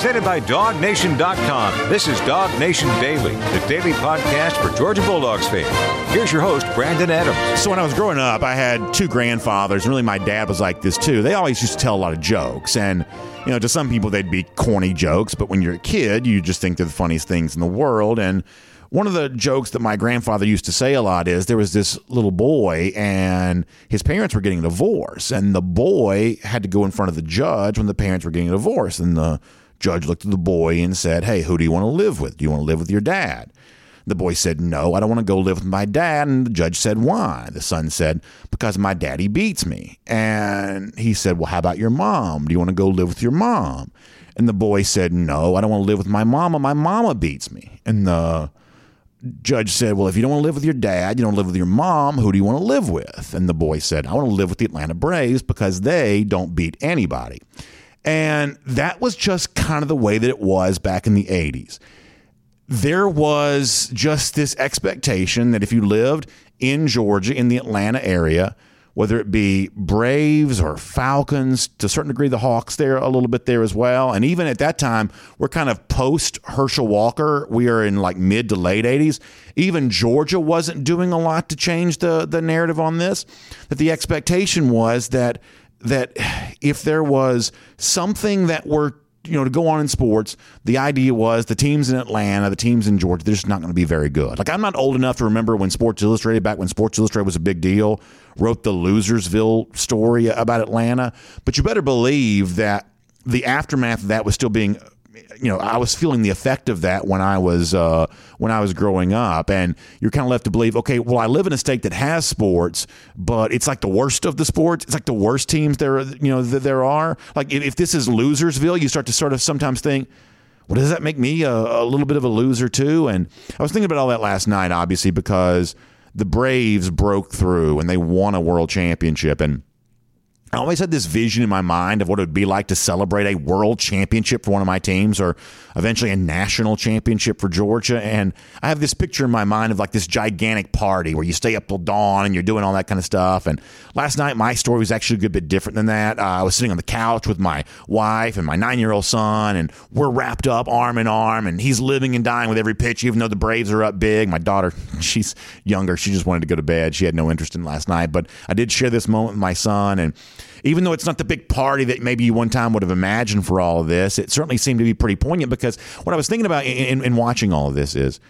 presented by DogNation.com. This is Dog Nation Daily, the daily podcast for Georgia Bulldogs fans. Here's your host, Brandon Adams. So when I was growing up, I had two grandfathers, and really my dad was like this too. They always used to tell a lot of jokes, and you know, to some people they'd be corny jokes, but when you're a kid, you just think they're the funniest things in the world. And one of the jokes that my grandfather used to say a lot is there was this little boy and his parents were getting a divorce, and the boy had to go in front of the judge when the parents were getting a divorce. And the judge looked at the boy and said, "Hey, who do you want to live with? Do you want to live with your dad?" The boy said, "No, I don't want to go live with my dad." And the judge said, "Why?" The son said, "Because my daddy beats me." And he said, "Well, how about your mom? Do you want to go live with your mom?" And the boy said, "No, I don't want to live with my mama. My mama beats me." And the judge said, "Well, if you don't want to live with your dad, you don't live with your mom, who do you want to live with?" And the boy said, "I want to live with the Atlanta Braves because they don't beat anybody." And that was just kind of the way that it was back in the 80s. There was just this expectation that if you lived in Georgia, in the Atlanta area, whether it be Braves or Falcons, to a certain degree, the Hawks there a little bit there as well. And even at that time, we're kind of post Herschel Walker. We are in like mid to late 80s. Even Georgia wasn't doing a lot to change the narrative on this. That the expectation was that if there was something that were, you know, to go on in sports, the idea was the teams in Atlanta, the teams in Georgia, they're just not going to be very good. Like, I'm not old enough to remember when Sports Illustrated, back when Sports Illustrated was a big deal, wrote the Losersville story about Atlanta. But you better believe that the aftermath of that was still being, you know, I was feeling the effect of that when I was growing up. And you're kind of left to believe, okay, well, I live in a state that has sports, but it's like the worst of the sports. It's like the worst teams there, you know, there are. Like, if this is Losersville, you start to sort of sometimes think, well, does that make me a little bit of a loser too? And I was thinking about all that last night, obviously, because the Braves broke through and they won a world championship. And I always had this vision in my mind of what it would be like to celebrate a world championship for one of my teams, or eventually a national championship for Georgia. And I have this picture in my mind of like this gigantic party where you stay up till dawn and you're doing all that kind of stuff. And last night, my story was actually a good bit different than that. I was sitting on the couch with my wife and my 9-year-old son, and we're wrapped up arm in arm, and he's living and dying with every pitch, even though the Braves are up big. My daughter, she's younger. She just wanted to go to bed. She had no interest in last night, but I did share this moment with my son. And even though it's not the big party that maybe you one time would have imagined for all of this, it certainly seemed to be pretty poignant, because what I was thinking about in watching all of this is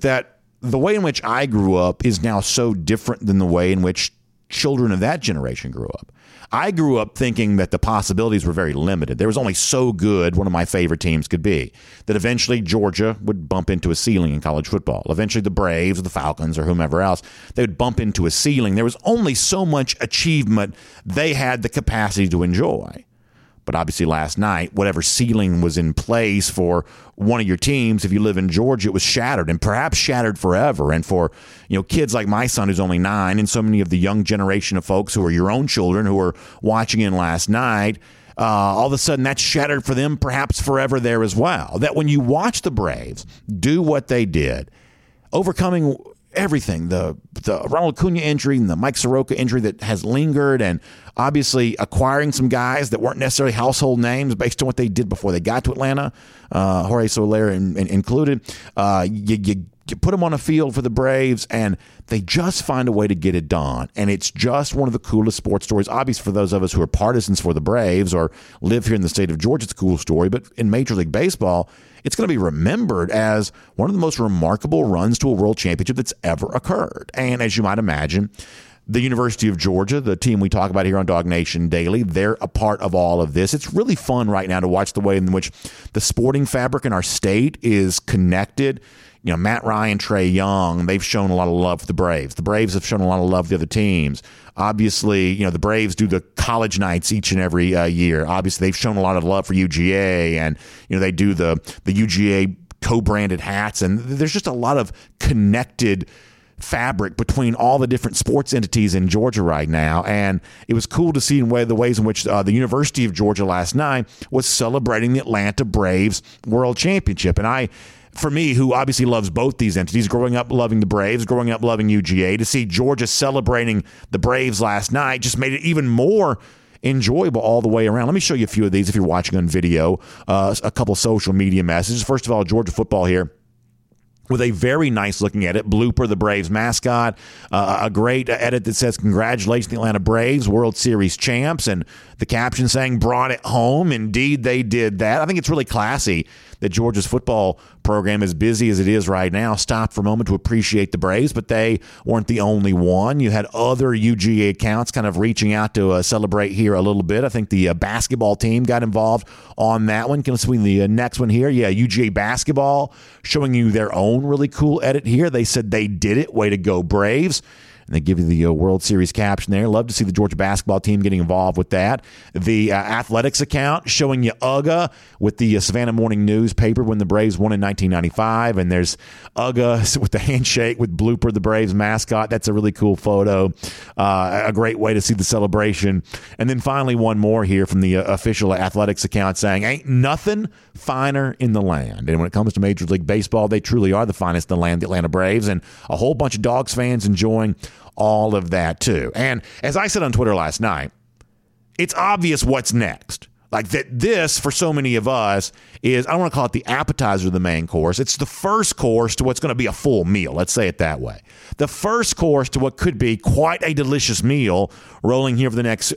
that the way in which I grew up is now so different than the way in which children of that generation grew up. I grew up thinking that the possibilities were very limited. There was only so good one of my favorite teams could be, that eventually Georgia would bump into a ceiling in college football. Eventually the Braves or the Falcons or whomever else, they would bump into a ceiling. There was only so much achievement they had the capacity to enjoy. But obviously last night, whatever ceiling was in place for one of your teams, if you live in Georgia, it was shattered, and perhaps shattered forever. And for, you know, kids like my son, who's only 9, and so many of the young generation of folks who are your own children who were watching in last night, all of a sudden that's shattered for them, perhaps forever there as well. That when you watch the Braves do what they did, overcoming everything, the Ronald Acuna injury and the Mike Soroka injury that has lingered, and obviously acquiring some guys that weren't necessarily household names based on what they did before they got to Atlanta, Jorge Soler included. You put them on a field for the Braves, and they just find a way to get it done. And it's just one of the coolest sports stories. Obviously, for those of us who are partisans for the Braves or live here in the state of Georgia, it's a cool story. But in Major League Baseball, it's going to be remembered as one of the most remarkable runs to a world championship that's ever occurred. And as you might imagine, the University of Georgia, the team we talk about here on Dog Nation Daily, they're a part of all of this. It's really fun right now to watch the way in which the sporting fabric in our state is connected. You know, Matt Ryan, Trey Young, they've shown a lot of love for the Braves. The Braves have shown a lot of love for the other teams. Obviously, you know, the Braves do the college nights each and every year. Obviously, they've shown a lot of love for UGA, and, you know, they do the UGA co-branded hats. And there's just a lot of connected fabric between all the different sports entities in Georgia right now. And it was cool to see in the ways in which the University of Georgia last night was celebrating the Atlanta Braves World Championship. And for me, who obviously loves both these entities, growing up loving the Braves, growing up loving UGA, to see Georgia celebrating the Braves last night just made it even more enjoyable all the way around. Let me show you a few of these if you're watching on video, a couple social media messages. First of all, Georgia football here, with a very nice looking edit. Blooper, the Braves mascot, a great edit that says, "Congratulations, the Atlanta Braves, World Series champs," and the caption saying, "Brought it home." Indeed, they did that. I think it's really classy that Georgia's football program, as busy as it is right now, stopped for a moment to appreciate the Braves, but they weren't the only one. You had other UGA accounts kind of reaching out to celebrate here a little bit. I think the basketball team got involved on that one. Can we see the next one here? Yeah, UGA basketball showing you their own really cool edit here. They said they did it. Way to go, Braves. And they give you the World Series caption there. Love to see the Georgia basketball team getting involved with that. The athletics account showing you UGA with the Savannah Morning News paper when the Braves won in 1995. And there's UGA with the handshake with Blooper, the Braves mascot. That's a really cool photo. A great way to see the celebration. And then finally one more here from the official athletics account saying, "Ain't nothing finer in the land." And when it comes to Major League Baseball, they truly are the finest in the land, the Atlanta Braves. And a whole bunch of Dogs fans enjoying all of that, too. And as I said on Twitter last night, it's obvious what's next. Like that, this, for so many of us, is, I don't want to call it the appetizer of the main course. It's the first course to what's going to be a full meal. Let's say it that way. The first course to what could be quite a delicious meal rolling here for the next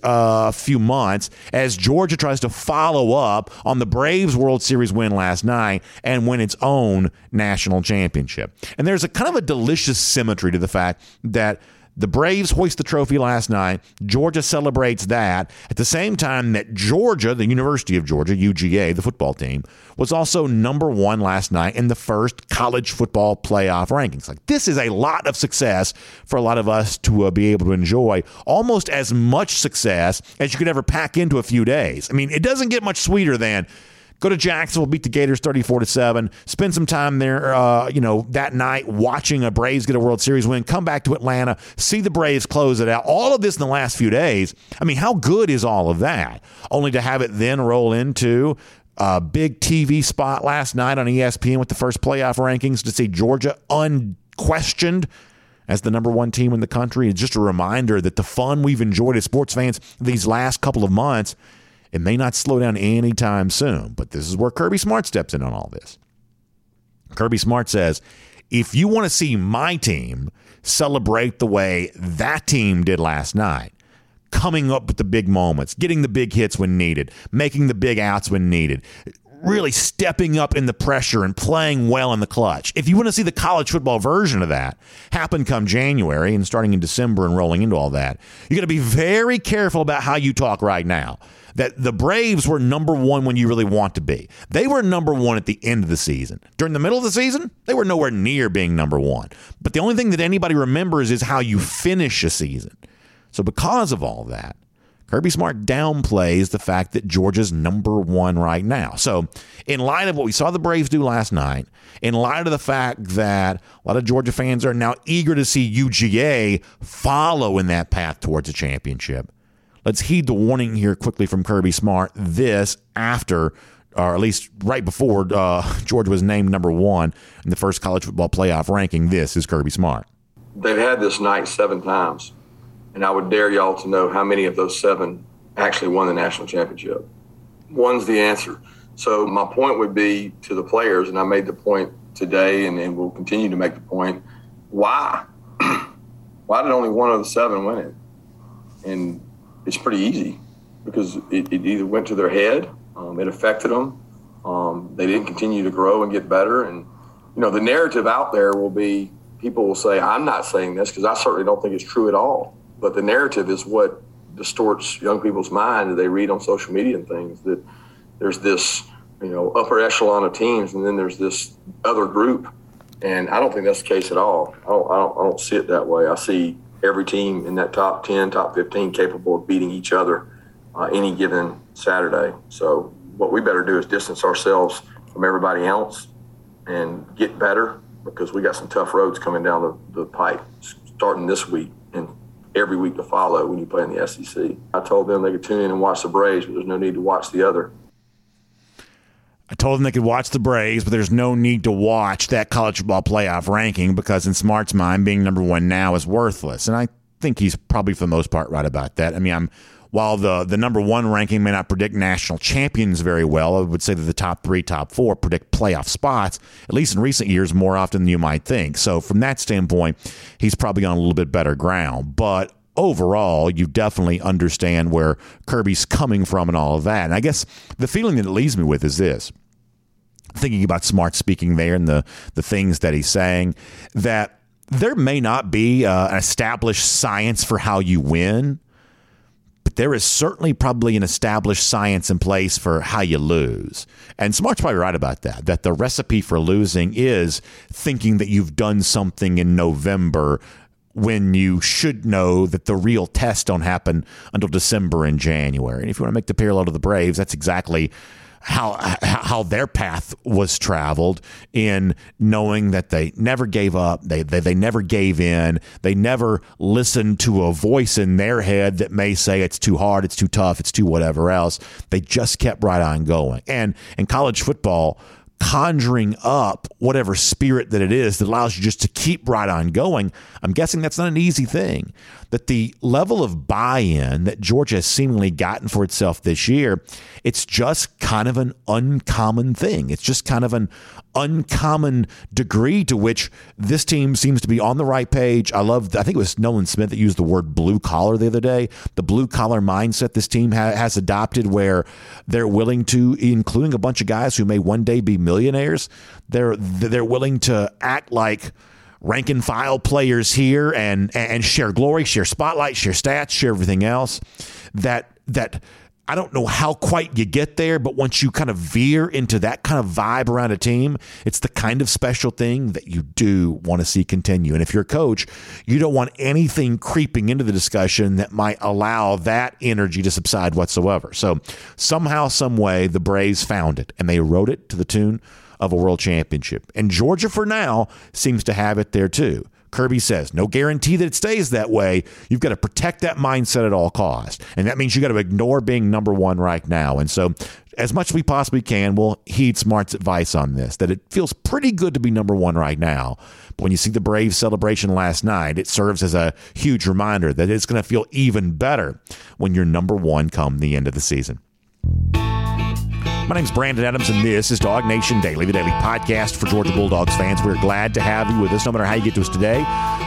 few months as Georgia tries to follow up on the Braves World Series win last night and win its own national championship. And there's a kind of a delicious symmetry to the fact that the Braves hoist the trophy last night. Georgia celebrates that at the same time that Georgia, the University of Georgia, UGA, the football team, was also number one last night in the first college football playoff rankings. Like, this is a lot of success for a lot of us to be able to enjoy, almost as much success as you could ever pack into a few days. I mean, it doesn't get much sweeter than go to Jacksonville, beat the Gators 34-7, spend some time there, that night watching a Braves get a World Series win, come back to Atlanta, see the Braves close it out. All of this in the last few days. I mean, how good is all of that? Only to have it then roll into a big TV spot last night on ESPN with the first playoff rankings to see Georgia unquestioned as the number one team in the country. It's just a reminder that the fun we've enjoyed as sports fans these last couple of months, it may not slow down anytime soon, but this is where Kirby Smart steps in on all this. Kirby Smart says, if you want to see my team celebrate the way that team did last night, coming up with the big moments, getting the big hits when needed, making the big outs when needed, really stepping up in the pressure and playing well in the clutch. If you want to see the college football version of that happen come January and starting in December and rolling into all that, you're going to be very careful about how you talk right now. That the Braves were number one when you really want to be. They were number one at the end of the season. During the middle of the season, they were nowhere near being number one. But the only thing that anybody remembers is how you finish a season. So because of all that, Kirby Smart downplays the fact that Georgia's number one right now. So in light of what we saw the Braves do last night, in light of the fact that a lot of Georgia fans are now eager to see UGA follow in that path towards a championship, let's heed the warning here quickly from Kirby Smart. This after, or at least right before, Georgia was named number one in the first college football playoff ranking. This is Kirby Smart. They've had this night 7 times, and I would dare y'all to know how many of those 7 actually won the national championship. 1's the answer. So my point would be to the players, and I made the point today and will continue to make the point, why? Why did only 1 of the 7 win it? And it's pretty easy because it either went to their head, it affected them, they didn't continue to grow and get better. And, you know, the narrative out there will be, people will say, I'm not saying this because I certainly don't think it's true at all. But the narrative is what distorts young people's mind that they read on social media and things, that there's this, you know, upper echelon of teams and then there's this other group. And I don't think that's the case at all. I don't see it that way. I see every team in that top 10, top 15 capable of beating each other any given Saturday. So what we better do is distance ourselves from everybody else and get better because we got some tough roads coming down the pipe starting this week and every week to follow when you play in the SEC. I told them they could tune in and watch the Braves, but there's no need to watch the other. I told them they could watch the Braves, but there's no need to watch that college football playoff ranking because in Smart's mind, being number one now is worthless. And I think he's probably for the most part right about that. I mean, I'm while the number one ranking may not predict national champions very well, I would say that the top three, top four predict playoff spots, at least in recent years, more often than you might think. So from that standpoint, he's probably on a little bit better ground. But overall, you definitely understand where Kirby's coming from and all of that. And I guess the feeling that it leaves me with is this. Thinking about Smart speaking there and the things that he's saying, that there may not be an established science for how you win, but there is certainly probably an established science in place for how you lose. And Smart's probably right about that, that the recipe for losing is thinking that you've done something in November when you should know that the real tests don't happen until December and January. And if you want to make the parallel to the Braves, that's exactly how their path was traveled, in knowing that they never gave up, they never gave in, they never listened to a voice in their head that may say it's too hard, it's too tough, it's too whatever else. They just kept right on going. And in college football, conjuring up whatever spirit that it is that allows you just to keep right on going, I'm guessing that's not an easy thing. That the level of buy-in that Georgia has seemingly gotten for itself this year, it's just kind of an uncommon thing. It's just kind of an uncommon degree to which this team seems to be on the right page. I think it was Nolan Smith that used the word blue collar the other day, the blue collar mindset this team has adopted, where they're willing to, including a bunch of guys who may one day be millionaires, they're willing to act like rank and file players here and share glory, share spotlight, share stats, share everything else. That I don't know how quite you get there, but once you kind of veer into that kind of vibe around a team, it's the kind of special thing that you do want to see continue. And if you're a coach, you don't want anything creeping into the discussion that might allow that energy to subside whatsoever. So somehow, some way, the Braves found it, and they rode it to the tune of a world championship. And Georgia, for now, seems to have it there, too. Kirby says, no guarantee that it stays that way. You've got to protect that mindset at all costs. And that means you got to ignore being number one right now. And so as much as we possibly can, we'll heed Smart's advice on this, that it feels pretty good to be number one right now. But when you see the Braves celebration last night, it serves as a huge reminder that it's going to feel even better when you're number one come the end of the season. My name's Brandon Adams, and this is Dog Nation Daily, the daily podcast for Georgia Bulldogs fans. We're glad to have you with us, no matter how you get to us today.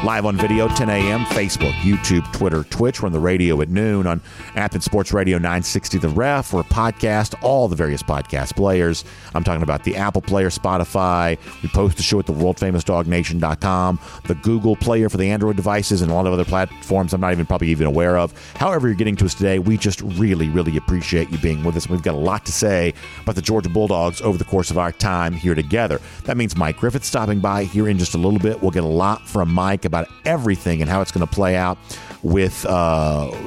Live on video, 10 a.m., Facebook, YouTube, Twitter, Twitch. We're on the radio at noon on Athens Sports Radio 960 The Ref. We're a podcast, all the various podcast players. I'm talking about the Apple Player, Spotify. We post the show at the world-famous DogNation.com, the Google Player for the Android devices, and a lot of other platforms I'm not even probably even aware of. However you're getting to us today, we just really, really appreciate you being with us. We've got a lot to say about the Georgia Bulldogs over the course of our time here together. That means Mike Griffith stopping by here in just a little bit. We'll get a lot from Mike about everything and how it's going to play out with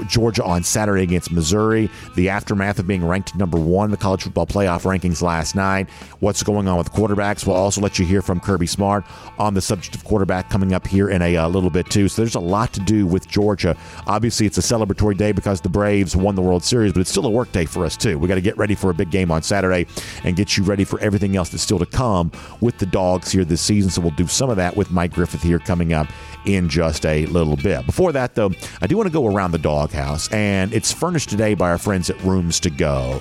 Georgia on Saturday against Missouri, the aftermath of being ranked number one in the college football playoff rankings last night, what's going on with quarterbacks. We'll also let you hear from Kirby Smart on the subject of quarterback coming up here in a little bit too. So there's a lot to do with Georgia. Obviously, it's a celebratory day because the Braves won the World Series, but it's still a work day for us too. We got to get ready for a big game on Saturday and get you ready for everything else that's still to come with the Dogs here this season. So we'll do some of that with Mike Griffith here coming up in just a little bit. Before that, though, I do want to go around the doghouse, and it's furnished today by our friends at Rooms to Go.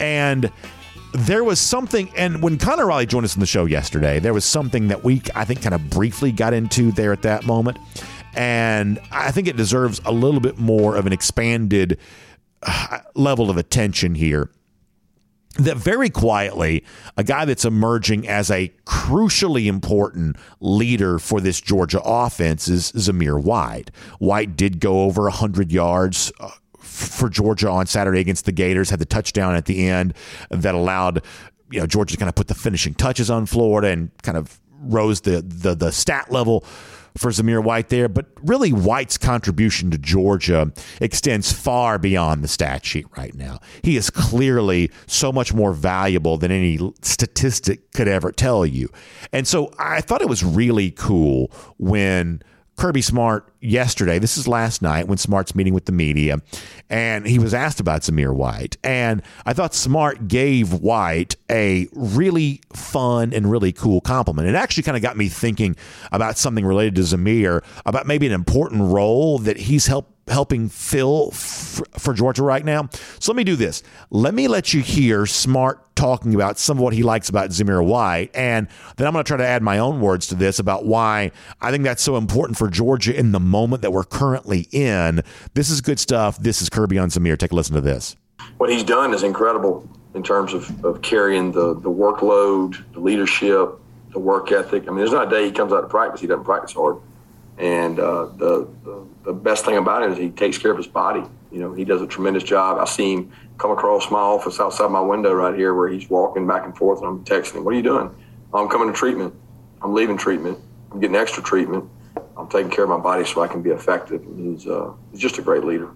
And there was something, and when Connor Riley joined us on the show yesterday, there was something that we, I think, kind of briefly got into there at that moment. And I think it deserves a little bit more of an expanded level of attention here. That very quietly, a guy that's emerging as a crucially important leader for this Georgia offense is Zamir White. White did go over 100 yards for Georgia on Saturday against the Gators, had the touchdown at the end that allowed, you know, Georgia to kind of put the finishing touches on Florida and kind of rose the stat level for Zamir White there. But really, White's contribution to Georgia extends far beyond the stat sheet right now. He is clearly so much more valuable than any statistic could ever tell you. And so I thought it was really cool when Kirby Smart yesterday, this is last night, when Smart's meeting with the media, and he was asked about Zamir White. And I thought Smart gave White a really fun and really cool compliment. It actually kind of got me thinking about something related to Zamir, about maybe an important role that he's helped helping fill for Georgia right now. So let me do this. Let me let you hear Smart talking about some of what he likes about Zamir White, and then I'm going to try to add my own words to this about why I think that's so important for Georgia in the moment that we're currently in. This is good stuff. This is Kirby on Zamir. Take a listen to this. What he's done is incredible in terms of carrying the workload, the leadership, the work ethic. I mean, there's not a day he comes out to practice he doesn't practice hard. And the best thing about it is he takes care of his body. You know, he does a tremendous job. I see him come across my office outside my window right here where he's walking back and forth, and I'm texting him, what are you doing? I'm coming to treatment. I'm leaving treatment. I'm getting extra treatment. I'm taking care of my body so I can be effective. And he's just a great leader.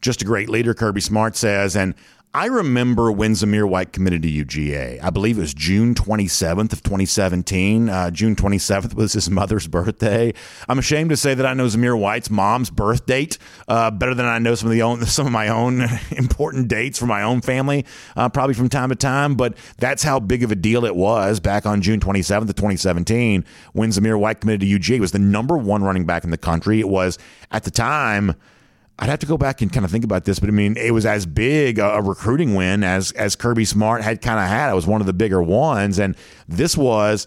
Just a great leader, Kirby Smart says. And I remember when Zamir White committed to UGA. I believe it was June 27th of 2017. June 27th was his mother's birthday. I'm ashamed to say that I know Zamir White's mom's birth date better than I know some of my own important dates for my own family, probably from time to time. But that's how big of a deal it was back on June 27th of 2017 when Zamir White committed to UGA. He was the number one running back in the country. It was, at the time, I'd have to go back and kind of think about this, but I mean, it was as big a recruiting win as Kirby Smart had kind of had. It was one of the bigger ones. And this was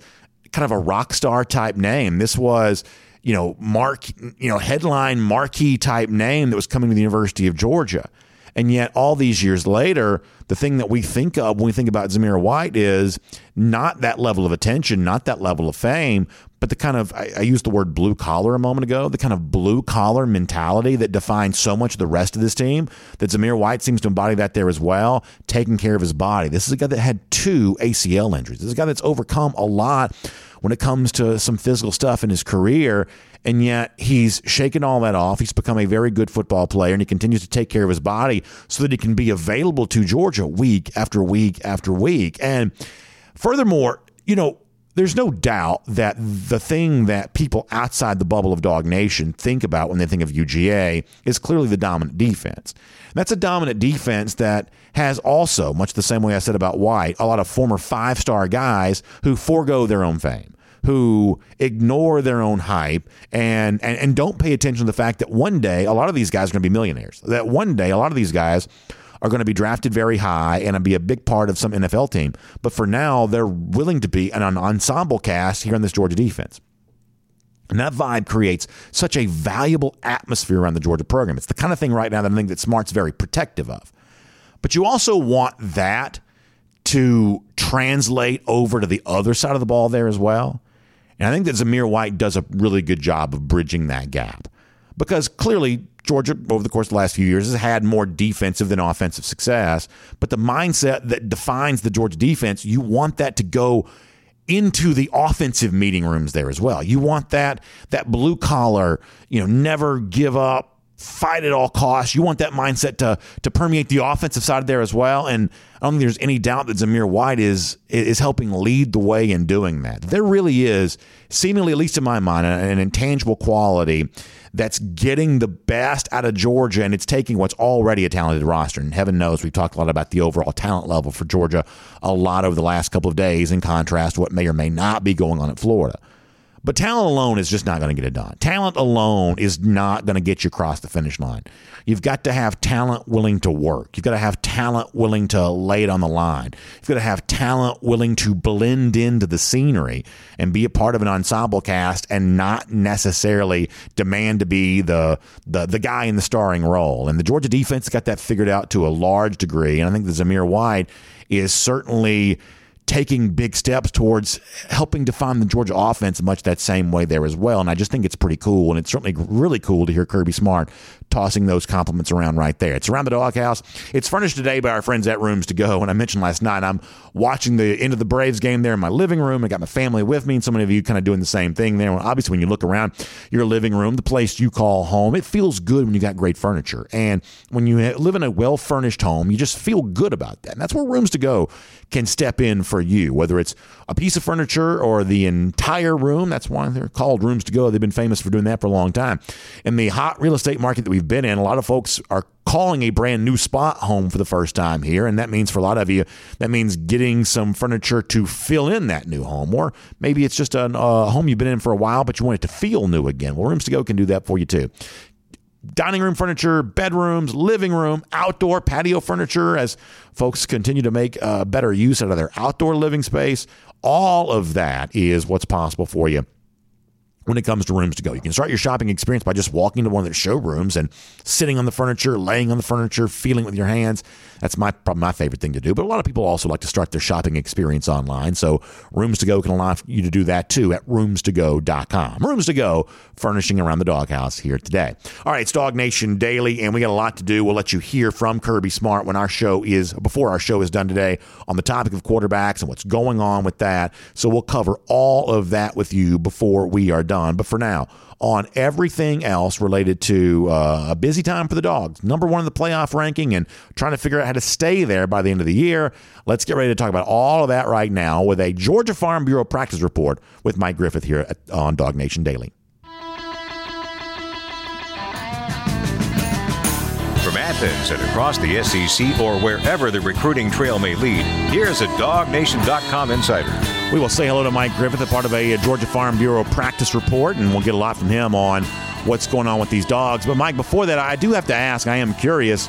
kind of a rock star type name. This was, headline marquee type name that was coming to the University of Georgia. And yet all these years later, the thing that we think of when we think about Zamir White is not that level of attention, not that level of fame, but the kind of, I used the word blue collar a moment ago, the kind of blue collar mentality that defines so much of the rest of this team, that Zamir White seems to embody that there as well, taking care of his body. This is a guy that had 2 ACL injuries. This is a guy that's overcome a lot when it comes to some physical stuff in his career, and yet he's shaken all that off. He's become a very good football player, and he continues to take care of his body so that he can be available to Georgia week after week after week. And furthermore, there's no doubt that the thing that people outside the bubble of Dog Nation think about when they think of UGA is clearly the dominant defense. And that's a dominant defense that has also, much the same way I said about White, a lot of former 5-star guys who forego their own fame, who ignore their own hype and don't pay attention to the fact that one day a lot of these guys are going to be millionaires, that one day a lot of these guys are going to be drafted very high and be a big part of some NFL team. But for now, they're willing to be an ensemble cast here on this Georgia defense. And that vibe creates such a valuable atmosphere around the Georgia program. It's the kind of thing right now that I think that Smart's very protective of. But you also want that to translate over to the other side of the ball there as well. And I think that Zamir White does a really good job of bridging that gap, because clearly Georgia, over the course of the last few years, has had more defensive than offensive success. But the mindset that defines the Georgia defense, you want that to go into the offensive meeting rooms there as well. You want that blue collar, never give up, fight at all costs. You want that mindset to permeate the offensive side there as well. And I don't think there's any doubt that Zamir White is helping lead the way in doing that. There really is, seemingly, at least in my mind, an intangible quality that's getting the best out of Georgia, and it's taking what's already a talented roster. And heaven knows we've talked a lot about the overall talent level for Georgia a lot over the last couple of days, in contrast to what may or may not be going on at Florida. But talent alone is just not going to get it done. Talent alone is not going to get you across the finish line. You've got to have talent willing to work. You've got to have talent willing to lay it on the line. You've got to have talent willing to blend into the scenery and be a part of an ensemble cast and not necessarily demand to be the guy in the starring role. And the Georgia defense got that figured out to a large degree. And I think that Zamir White is certainly taking big steps towards helping define the Georgia offense much that same way there as well. And I just think it's pretty cool. And it's certainly really cool to hear Kirby Smart tossing those compliments around right there. It's Around the Doghouse. It's furnished today by our friends at Rooms to Go. And I mentioned last night, I'm watching the end of the Braves game there in my living room. I got my family with me, and so many of you kind of doing the same thing there. Well, obviously, when you look around your living room, the place you call home, it feels good when you got great furniture. And when you live in a well-furnished home, you just feel good about that. And that's where Rooms to Go can step in for you, whether it's a piece of furniture or the entire room. That's why they're called Rooms to Go. They've been famous for doing that for a long time. In the hot real estate market that we've been in, a lot of folks are calling a brand new spot home for the first time here. And that means for a lot of you, that means getting some furniture to fill in that new home. Or maybe it's just a home you've been in for a while, but you want it to feel new again. Well, Rooms to Go can do that for you too. dining room furniture, bedrooms, living room, outdoor patio furniture as folks continue to make better use out of their outdoor living space. All of that is what's possible for you when it comes to Rooms to Go. You can start your shopping experience by just walking to one of their showrooms and sitting on the furniture, laying on the furniture, feeling with your hands. That's probably my favorite thing to do. But a lot of people also like to start their shopping experience online. So Rooms to Go can allow you to do that too at roomstogo.com. Rooms to Go, furnishing around the doghouse here today. All right, it's Dog Nation Daily, and we got a lot to do. We'll let you hear from Kirby Smart when before our show is done today on the topic of quarterbacks and what's going on with that. So we'll cover all of that with you before we are done. But for now, on everything else related to a busy time for the Dogs, number one in the playoff ranking and trying to figure out how to stay there by the end of the year, let's get ready to talk about all of that right now with a Georgia Farm Bureau practice report with Mike Griffith here on Dog Nation Daily. From Athens and across the SEC or wherever the recruiting trail may lead, here's a DogNation.com insider. We will say hello to Mike Griffith, a part of a Georgia Farm Bureau practice report, and we'll get a lot from him on what's going on with these dogs. But, Mike, before that, I do have to ask, I am curious,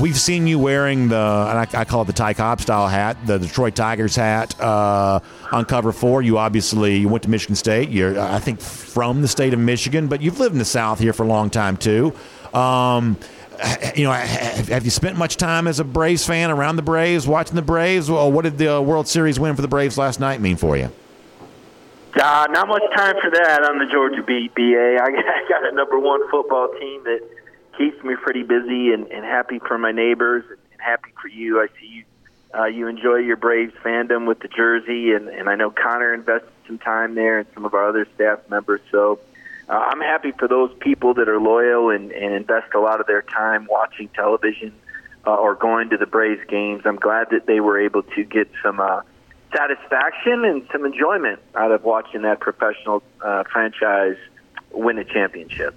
we've seen you wearing I call it the Ty Cobb style hat, the Detroit Tigers hat on Cover 4. You obviously went to Michigan State. You're, I think, from the state of Michigan, but you've lived in the South here for a long time, too. You know, have you spent much time as a Braves fan around the Braves, watching the Braves? Well, what did the World Series win for the Braves last night mean for you? Not much time for that on the Georgia beat, BA. I got a number one football team that keeps me pretty busy and happy for my neighbors and happy for you. I see you enjoy your Braves fandom with the jersey, and I know Connor invested some time there and some of our other staff members, so I'm happy for those people that are loyal and invest a lot of their time watching television or going to the Braves games. I'm glad that they were able to get some satisfaction and some enjoyment out of watching that professional franchise win a championship.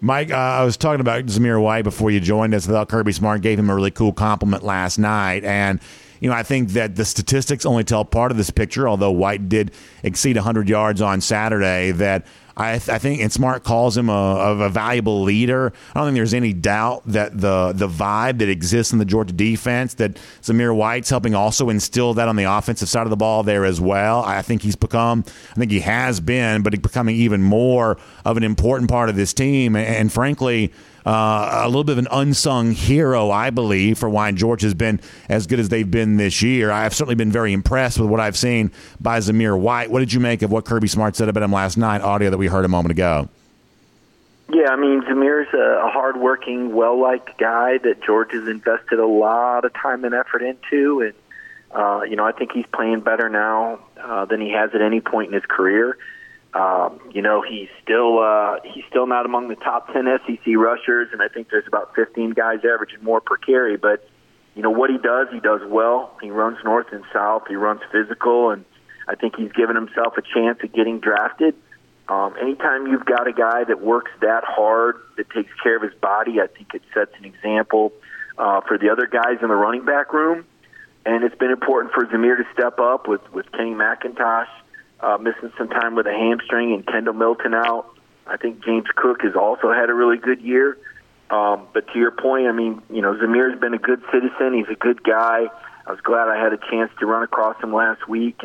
Mike, I was talking about Zamir White before you joined us. I thought Kirby Smart gave him a really cool compliment last night, and you know, I think that the statistics only tell part of this picture, although White did exceed 100 yards on Saturday, that I think, and Smart calls him a valuable leader. I don't think there's any doubt that the vibe that exists in the Georgia defense, that Zamir White's helping also instill that on the offensive side of the ball there as well. I think he has been becoming even more of an important part of this team. And frankly, a little bit of an unsung hero, I believe, for why Georgia has been as good as they've been this year. I have certainly been very impressed with what I've seen by Zamir White. What did you make of what Kirby Smart said about him last night, audio that we heard a moment ago? Yeah, I mean, Zamir's a hardworking, well-liked guy that Georgia's invested a lot of time and effort into. And, you know, I think he's playing better now than he has at any point in his career. You know, he's still not among the top 10 SEC rushers, and I think there's about 15 guys averaging more per carry. But, you know, what he does well. He runs north and south. He runs physical, and I think he's given himself a chance at getting drafted. Anytime you've got a guy that works that hard, that takes care of his body, I think it sets an example for the other guys in the running back room. And it's been important for Zamir to step up with Kenny McIntosh missing some time with a hamstring and Kendall Milton out. I think James Cook has also had a really good year. But to your point, I mean, you know, Zamir's been a good citizen. He's a good guy. I was glad I had a chance to run across him last week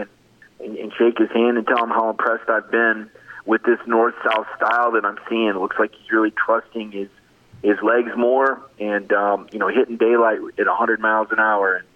and shake his hand and tell him how impressed I've been with this north-south style that I'm seeing. It looks like he's really trusting his legs more and, you know, hitting daylight at 100 miles an hour. And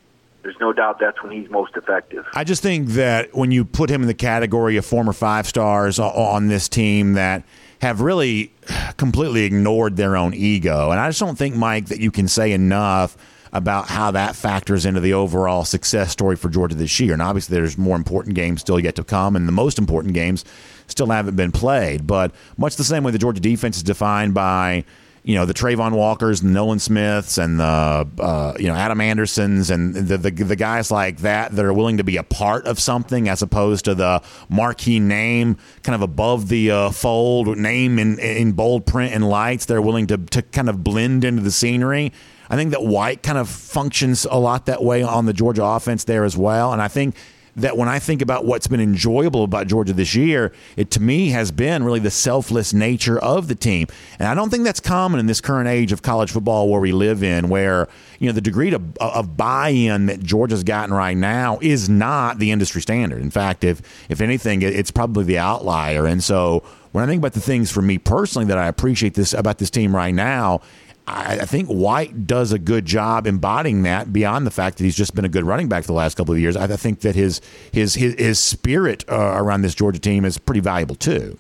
there's no doubt that's when he's most effective. I just think that when you put him in the category of former five stars on this team that have really completely ignored their own ego, and I just don't think, Mike, that you can say enough about how that factors into the overall success story for Georgia this year. And obviously there's more important games still yet to come, and the most important games still haven't been played. But much the same way the Georgia defense is defined by, you know, the Trayvon Walkers and Nolan Smiths and the, you know, Adam Andersons and the guys like that are willing to be a part of something as opposed to the marquee name kind of above the fold, name in bold print and lights. They're willing to kind of blend into the scenery. I think that White kind of functions a lot that way on the Georgia offense there as well. And I think that when I think about what's been enjoyable about Georgia this year, it to me has been really the selfless nature of the team. And I don't think that's common in this current age of college football where we live in, where, you know, the degree of buy-in that Georgia's gotten right now is not the industry standard. In fact, if anything, it's probably the outlier. And so when I think about the things for me personally that I appreciate this about this team right now, I think White does a good job embodying that beyond the fact that he's just been a good running back for the last couple of years. I think that his spirit around this Georgia team is pretty valuable too.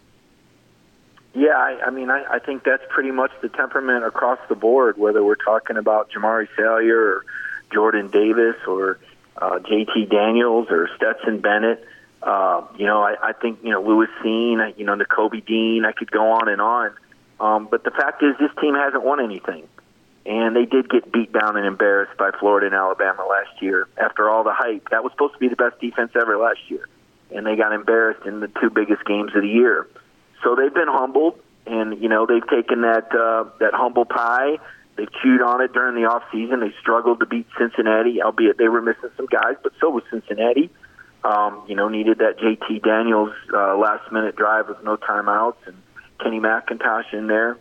Yeah, I mean, I think that's pretty much the temperament across the board, whether we're talking about Jamari Salyer or Jordan Davis or JT Daniels or Stetson Bennett. I think, Lewis Seen, the Kobe Dean, I could go on and on. But the fact is this team hasn't won anything, and they did get beat down and embarrassed by Florida and Alabama last year. After all the hype, that was supposed to be the best defense ever last year, and they got embarrassed in the two biggest games of the year. So they've been humbled, and, they've taken that humble pie. They've chewed on it during the offseason. They struggled to beat Cincinnati, albeit they were missing some guys, but so was Cincinnati. Needed that JT Daniels last-minute drive with no timeouts and Kenny McIntosh in there.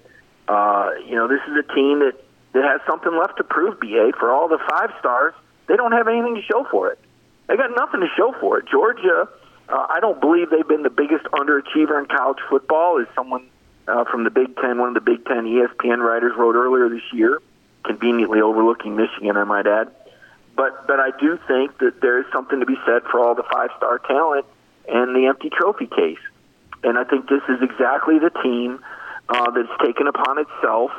This is a team that has something left to prove, BA. For all the five stars, they don't have anything to show for it. They got nothing to show for it. Georgia, I don't believe they've been the biggest underachiever in college football, as someone from the Big Ten, one of the Big Ten ESPN writers wrote earlier this year, conveniently overlooking Michigan, I might add. But I do think that there is something to be said for all the five-star talent and the empty trophy case. And I think this is exactly the team that's taken upon itself,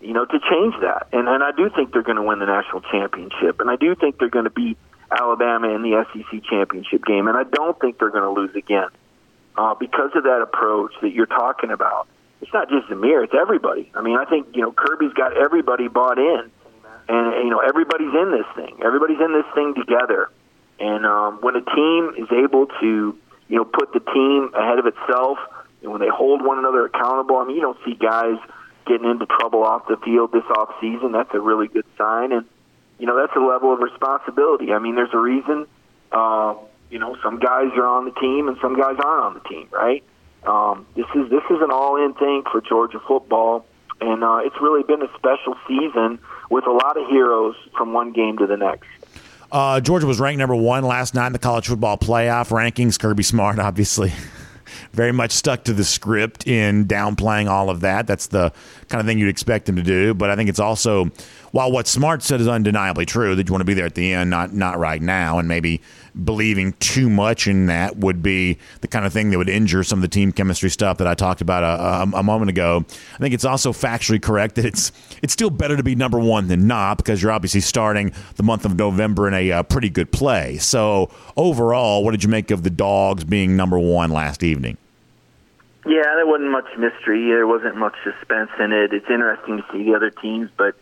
to change that. And I do think they're going to win the national championship. And I do think they're going to beat Alabama in the SEC championship game. And I don't think they're going to lose again because of that approach that you're talking about. It's not just Zamir, it's everybody. I mean, I think, Kirby's got everybody bought in. And, everybody's in this thing. Everybody's in this thing together. And when a team is able to, put the team ahead of itself, and when they hold one another accountable, I mean, you don't see guys getting into trouble off the field this offseason. That's a really good sign. And, that's a level of responsibility. I mean, there's a reason, some guys are on the team and some guys aren't on the team, right? This is an all-in thing for Georgia football. And it's really been a special season with a lot of heroes from one game to the next. Georgia was ranked number 1 last night in the college football playoff rankings. Kirby Smart, obviously, very much stuck to the script in downplaying all of that. That's the kind of thing you'd expect him to do. But I think it's also, while what Smart said is undeniably true, that you want to be there at the end, not right now, and maybe believing too much in that would be the kind of thing that would injure some of the team chemistry stuff that I talked about a moment ago. I think it's also factually correct that it's still better to be number 1 than not, because you're obviously starting the month of November in a pretty good play. So overall, what did you make of the Dogs being number 1 last evening? Yeah, there wasn't much mystery. There wasn't much suspense in it. It's interesting to see the other teams, but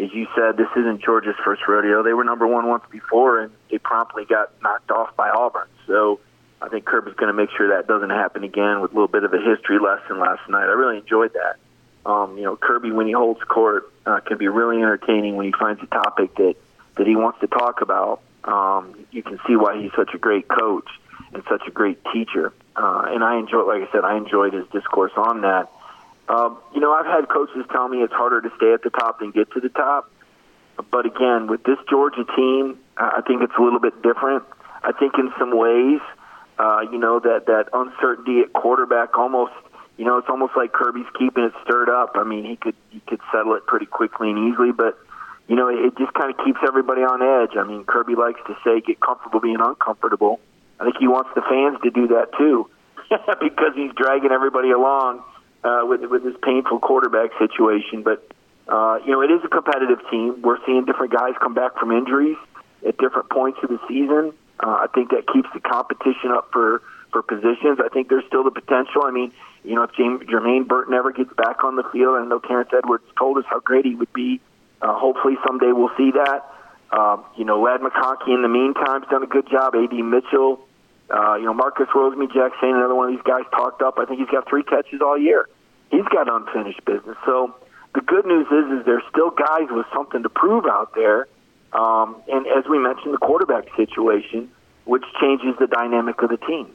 as you said, this isn't Georgia's first rodeo. They were number 1 once before, and they promptly got knocked off by Auburn. So I think Kirby's going to make sure that doesn't happen again with a little bit of a history lesson last night. I really enjoyed that. Kirby, when he holds court, can be really entertaining when he finds a topic that he wants to talk about. You can see why he's such a great coach and such a great teacher. And I enjoyed, like I said, I enjoyed his discourse on that. I've had coaches tell me it's harder to stay at the top than get to the top. But again, with this Georgia team, I think it's a little bit different. I think in some ways, that uncertainty at quarterback almost, it's almost like Kirby's keeping it stirred up. I mean, he could settle it pretty quickly and easily, but, it just kind of keeps everybody on edge. I mean, Kirby likes to say, get comfortable being uncomfortable. I think he wants the fans to do that too because he's dragging everybody along. With this painful quarterback situation. But, it is a competitive team. We're seeing different guys come back from injuries at different points of the season. I think that keeps the competition up for positions. I think there's still the potential. I mean, if Jermaine Burton ever gets back on the field, I know Terrence Edwards told us how great he would be. Hopefully someday we'll see that. Ladd McConkey, in the meantime, has done a good job. A.D. Mitchell. Marcus Rosemy-Jack saying another one of these guys talked up. I think he's got 3 catches all year. He's got unfinished business. So the good news is there's still guys with something to prove out there. And as we mentioned, the quarterback situation, which changes the dynamic of the team.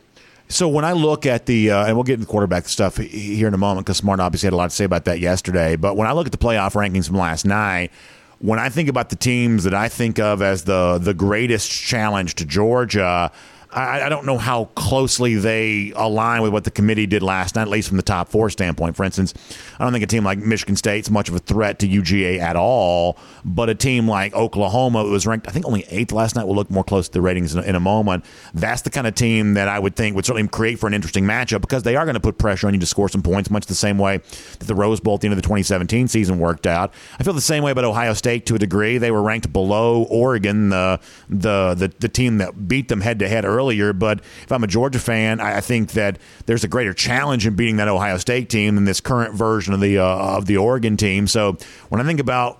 So when I look at the and we'll get into quarterback stuff here in a moment, because Smart obviously had a lot to say about that yesterday. But when I look at the playoff rankings from last night, when I think about the teams that I think of as the greatest challenge to Georgia, I don't know how closely they align with what the committee did last night, at least from the top four standpoint. For instance, I don't think a team like Michigan State's much of a threat to UGA at all, but a team like Oklahoma, who was ranked, I think, only 8th last night. We'll look more close to the ratings in a moment. That's the kind of team that I would think would certainly create for an interesting matchup, because they are going to put pressure on you to score some points, much the same way that the Rose Bowl at the end of the 2017 season worked out. I feel the same way about Ohio State to a degree. They were ranked below Oregon, the team that beat them head-to-head early. But if I'm a Georgia fan, I think that there's a greater challenge in beating that Ohio State team than this current version of the Oregon team. So when I think about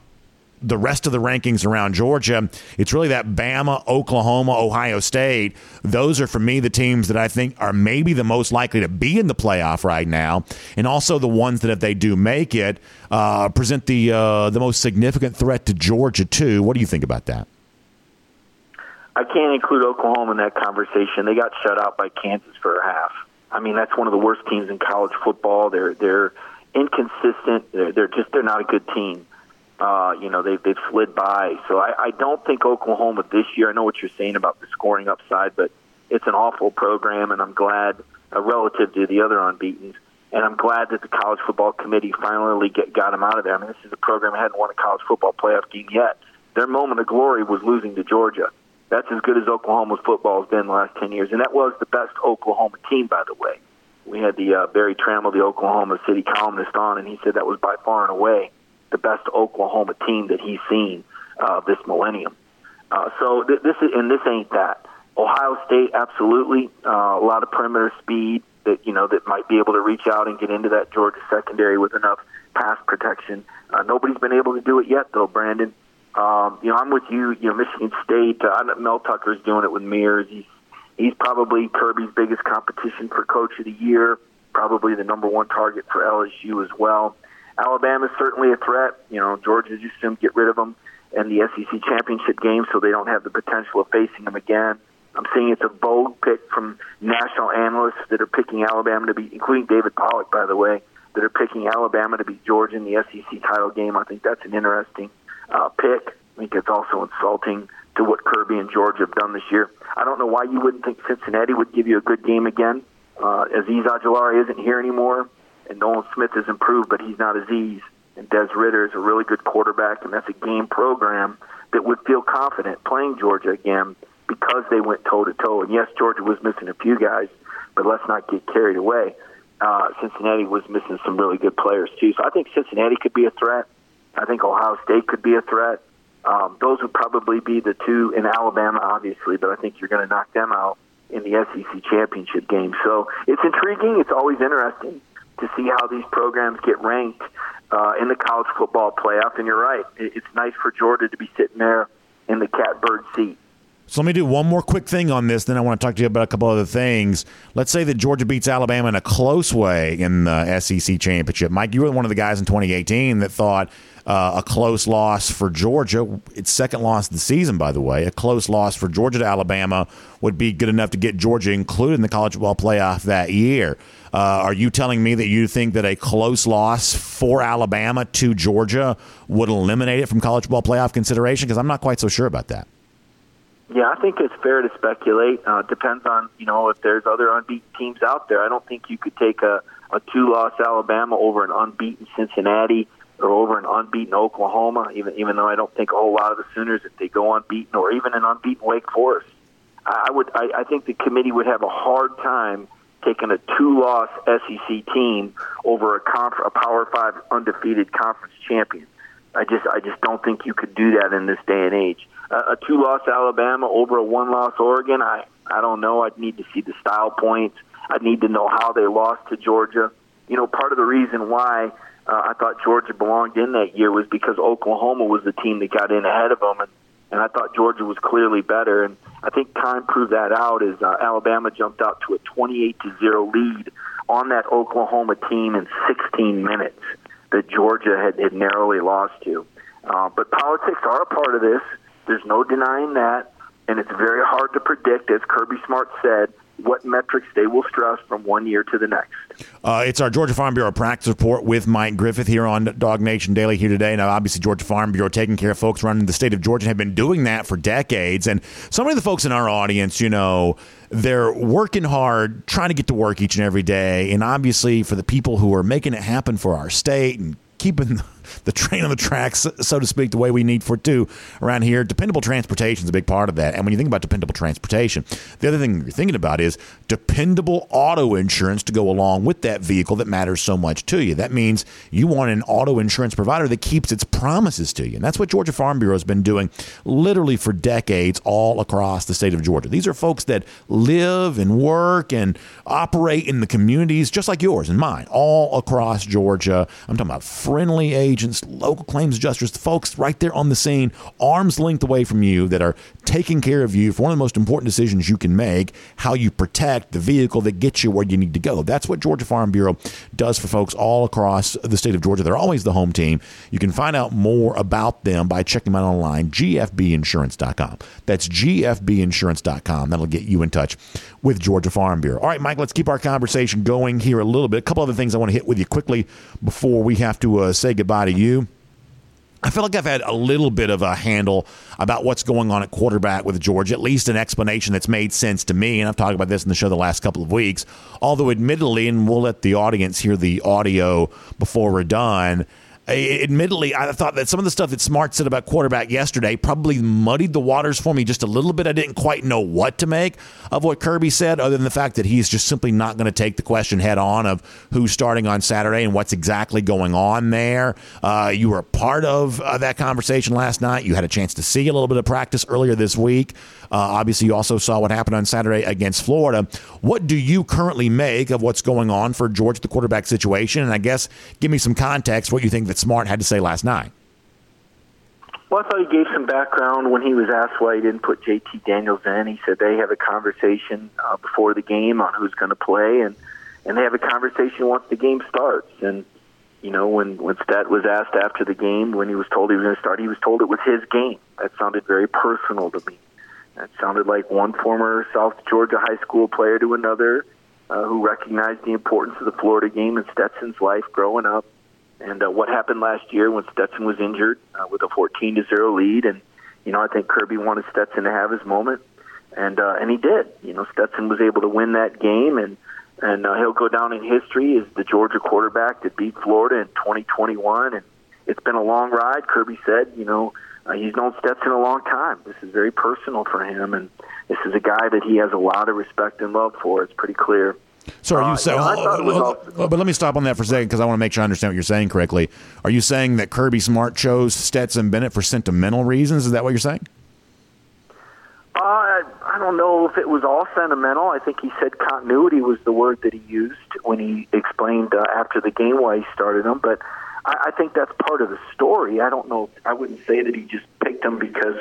the rest of the rankings around Georgia, it's really that Bama, Oklahoma, Ohio State. Those are, for me, the teams that I think are maybe the most likely to be in the playoff right now, and also the ones that, if they do make it, present the most significant threat to Georgia, too. What do you think about that? I can't include Oklahoma in that conversation. They got shut out by Kansas for a half. I mean, that's one of the worst teams in college football. They're inconsistent. They're not a good team. They've slid by. So I don't think Oklahoma this year. I know what you're saying about the scoring upside, but it's an awful program, and I'm glad, relative to the other unbeatens, and I'm glad that the college football committee finally got them out of there. I mean, this is a program that hadn't won a college football playoff game yet. Their moment of glory was losing to Georgia. That's as good as Oklahoma's football has been in the last 10 years. And that was the best Oklahoma team, by the way. We had the Barry Trammell, the Oklahoma City columnist, on, and he said that was by far and away the best Oklahoma team that he's seen this millennium. So this ain't that. Ohio State, absolutely. A lot of perimeter speed that might be able to reach out and get into that Georgia secondary with enough pass protection. Nobody's been able to do it yet, though, Brandon. I'm with you. Michigan State. Mel Tucker's doing it with Mears. He's probably Kirby's biggest competition for Coach of the Year. Probably the number one target for LSU as well. Alabama's certainly a threat. Georgia just didn't get rid of them in the SEC championship game, so they don't have the potential of facing them again. I'm saying it's a bold pick from national analysts that are picking Alabama to beat, including David Pollock, by the way, that are picking Alabama to beat Georgia in the SEC title game. I think that's an interesting pick. I think it's also insulting to what Kirby and Georgia have done this year. I don't know why you wouldn't think Cincinnati would give you a good game again. Aziz Ajulari isn't here anymore, and Nolan Smith has improved, but he's not Aziz. And Des Ritter is a really good quarterback, and that's a game program that would feel confident playing Georgia again because they went toe-to-toe. And yes, Georgia was missing a few guys, but let's not get carried away. Cincinnati was missing some really good players, too. So I think Cincinnati could be a threat. I think Ohio State could be a threat. Those would probably be the two, in Alabama, obviously, but I think you're going to knock them out in the SEC championship game. So it's intriguing. It's always interesting to see how these programs get ranked in the college football playoff. And you're right. It's nice for Georgia to be sitting there in the catbird seat. So let me do one more quick thing on this, then I want to talk to you about a couple other things. Let's say that Georgia beats Alabama in a close way in the SEC championship. Mike, you were one of the guys in 2018 that thought a close loss for Georgia, its second loss of the season, by the way, a close loss for Georgia to Alabama would be good enough to get Georgia included in the college football playoff that year. Are you telling me that you think that a close loss for Alabama to Georgia would eliminate it from college football playoff consideration? Because I'm not quite so sure about that. Yeah, I think it's fair to speculate. Depends on, if there's other unbeaten teams out there. I don't think you could take a two-loss Alabama over an unbeaten Cincinnati or over an unbeaten Oklahoma, even though I don't think a whole lot of the Sooners, if they go unbeaten, or even an unbeaten Wake Forest. I think the committee would have a hard time taking a two-loss SEC team over a Power 5 undefeated conference champion. I just don't think you could do that in this day and age. A two-loss Alabama over a one-loss Oregon, I don't know. I'd need to see the style points. I'd need to know how they lost to Georgia. Part of the reason why I thought Georgia belonged in that year was because Oklahoma was the team that got in ahead of them, and I thought Georgia was clearly better. And I think time proved that out as Alabama jumped out to a 28-0 lead on that Oklahoma team in 16 minutes that Georgia had narrowly lost to. But politics are a part of this. There's no denying that. and it's very hard to predict, as Kirby Smart said, what metrics they will stress from one year to the next. It's our Georgia Farm Bureau practice report with Mike Griffith here on Dog Nation Daily here today. Now, obviously, Georgia Farm Bureau taking care of folks running the state of Georgia, have been doing that for decades. And so many of the folks in our audience, you know, they're working hard, trying to get to work each and every day. And obviously, for the people who are making it happen for our state and keeping the train on the tracks, so to speak, the way we need for it to around here. Dependable transportation is a big part of that. And when you think about dependable transportation, the other thing you're thinking about is dependable auto insurance to go along with that vehicle that matters so much to you. That means you want an auto insurance provider that keeps its promises to you. And that's what Georgia Farm Bureau has been doing literally for decades all across the state of Georgia. These are folks that live and work and operate in the communities just like yours and mine all across Georgia. I'm talking about friendly agents, local claims adjusters, the folks right there on the scene, arm's length away from you that are taking care of you for one of the most important decisions you can make, how you protect the vehicle that gets you where you need to go. That's what Georgia Farm Bureau does for folks all across the state of Georgia. They're always the home team. You can find out more about them by checking them out online, gfbinsurance.com. That's gfbinsurance.com. That'll get you in touch with Georgia Farm Bureau. All right, Mike, let's keep our conversation going here a little bit. A couple other things I want to hit with you quickly before we have to say goodbye to you. I feel like I've had a little bit of a handle about what's going on at quarterback with Georgia, at least an explanation that's made sense to me. And I've talked about this in the show the last couple of weeks, although admittedly, and we'll let the audience hear the audio before we're done. Admittedly, I thought that some of the stuff that Smart said about quarterback yesterday probably muddied the waters for me just a little bit. I didn't quite know what to make of what Kirby said, other than the fact that he's just simply not going to take the question head on of who's starting on Saturday and what's exactly going on there. You were a part of that conversation last night. You had a chance to see a little bit of practice earlier this week. Obviously, you also saw what happened on Saturday against Florida. What do you currently make of what's going on for Georgia, the quarterback situation? And I guess give me some context, what you think that Smart had to say last night. Well, I thought he gave some background when he was asked why he didn't put JT Daniels in. He said they have a conversation before the game on who's going to play, and they have a conversation once the game starts. And, you know, when Stet was asked after the game, when he was told he was going to start, he was told it was his game. That sounded very personal to me. That sounded like one former South Georgia high school player to another who recognized the importance of the Florida game in Stetson's life growing up, and what happened last year when Stetson was injured with a 14-0 lead. And, you know, I think Kirby wanted Stetson to have his moment, and he did. You know, Stetson was able to win that game, and he'll go down in history as the Georgia quarterback that beat Florida in 2021. And it's been a long ride, Kirby said. You know, he's known Stetson a long time. This is very personal for him, and this is a guy that he has a lot of respect and love for. It's pretty clear. So are you saying? But let me stop on that for a second, because I want to make sure I understand what you're saying correctly. Are you saying that Kirby Smart chose Stetson Bennett for sentimental reasons? Is that what you're saying? I don't know if it was all sentimental. I think he said continuity was the word that he used when he explained after the game why he started him, but I think that's part of the story. I don't know. I wouldn't say that he just picked him because,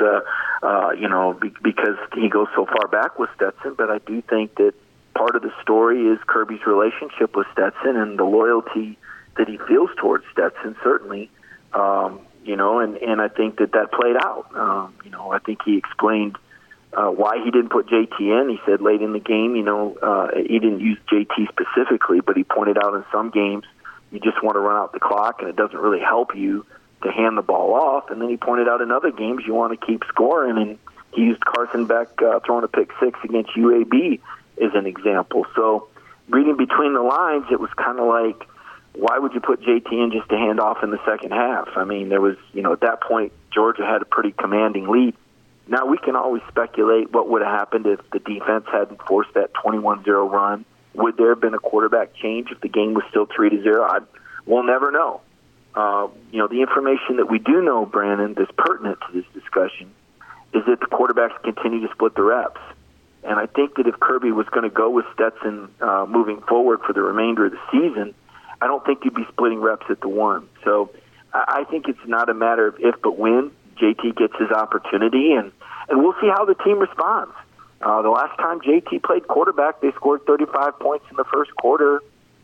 because he goes so far back with Stetson, but I do think that part of the story is Kirby's relationship with Stetson and the loyalty that he feels towards Stetson, certainly. And I think that played out. I think he explained why he didn't put JT in. He said late in the game, he didn't use JT specifically, but he pointed out in some games, you just want to run out the clock, and it doesn't really help you to hand the ball off. And then he pointed out in other games you want to keep scoring, and he used Carson Beck throwing a pick six against UAB as an example. So reading between the lines, it was kind of like, why would you put JT in just to hand off in the second half? I mean, there was, at that point, Georgia had a pretty commanding lead. Now we can always speculate what would have happened if the defense hadn't forced that 21-0 run. Would there have been a quarterback change if the game was still 3-0? We'll never know. The information that we do know, Brandon, that's pertinent to this discussion is that the quarterbacks continue to split the reps. And I think that if Kirby was going to go with Stetson moving forward for the remainder of the season, I don't think you'd be splitting reps at the one. So I think it's not a matter of if but when. JT gets his opportunity, and we'll see how the team responds. The last time JT played quarterback, they scored 35 points in the first quarter,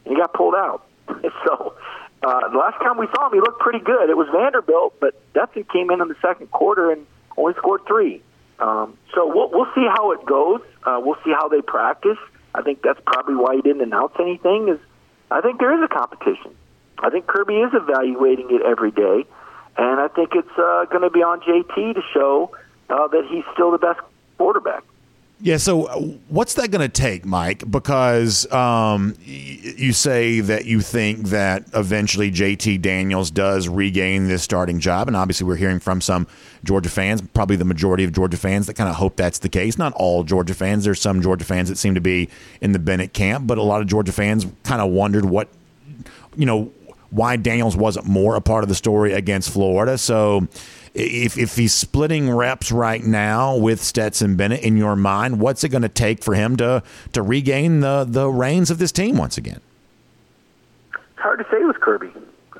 and he got pulled out. So the last time we saw him, he looked pretty good. It was Vanderbilt, but Stetson came in the second quarter and only scored 3. So we'll see how it goes. We'll see how they practice. I think that's probably why he didn't announce anything. Is I think there is a competition. I think Kirby is evaluating it every day, and I think it's going to be on JT to show that he's still the best quarterback. Yeah, so what's that going to take, Mike? Because you say that you think that eventually JT Daniels does regain this starting job, and obviously we're hearing from some Georgia fans, probably the majority of Georgia fans, that kind of hope that's the case. Not all Georgia fans. There's some Georgia fans that seem to be in the Bennett camp, but a lot of Georgia fans kind of wondered what, you know, why Daniels wasn't more a part of the story against Florida. So if he's splitting reps right now with Stetson Bennett, in your mind, what's it going to take for him to regain the reins of this team once again? It's hard to say with Kirby.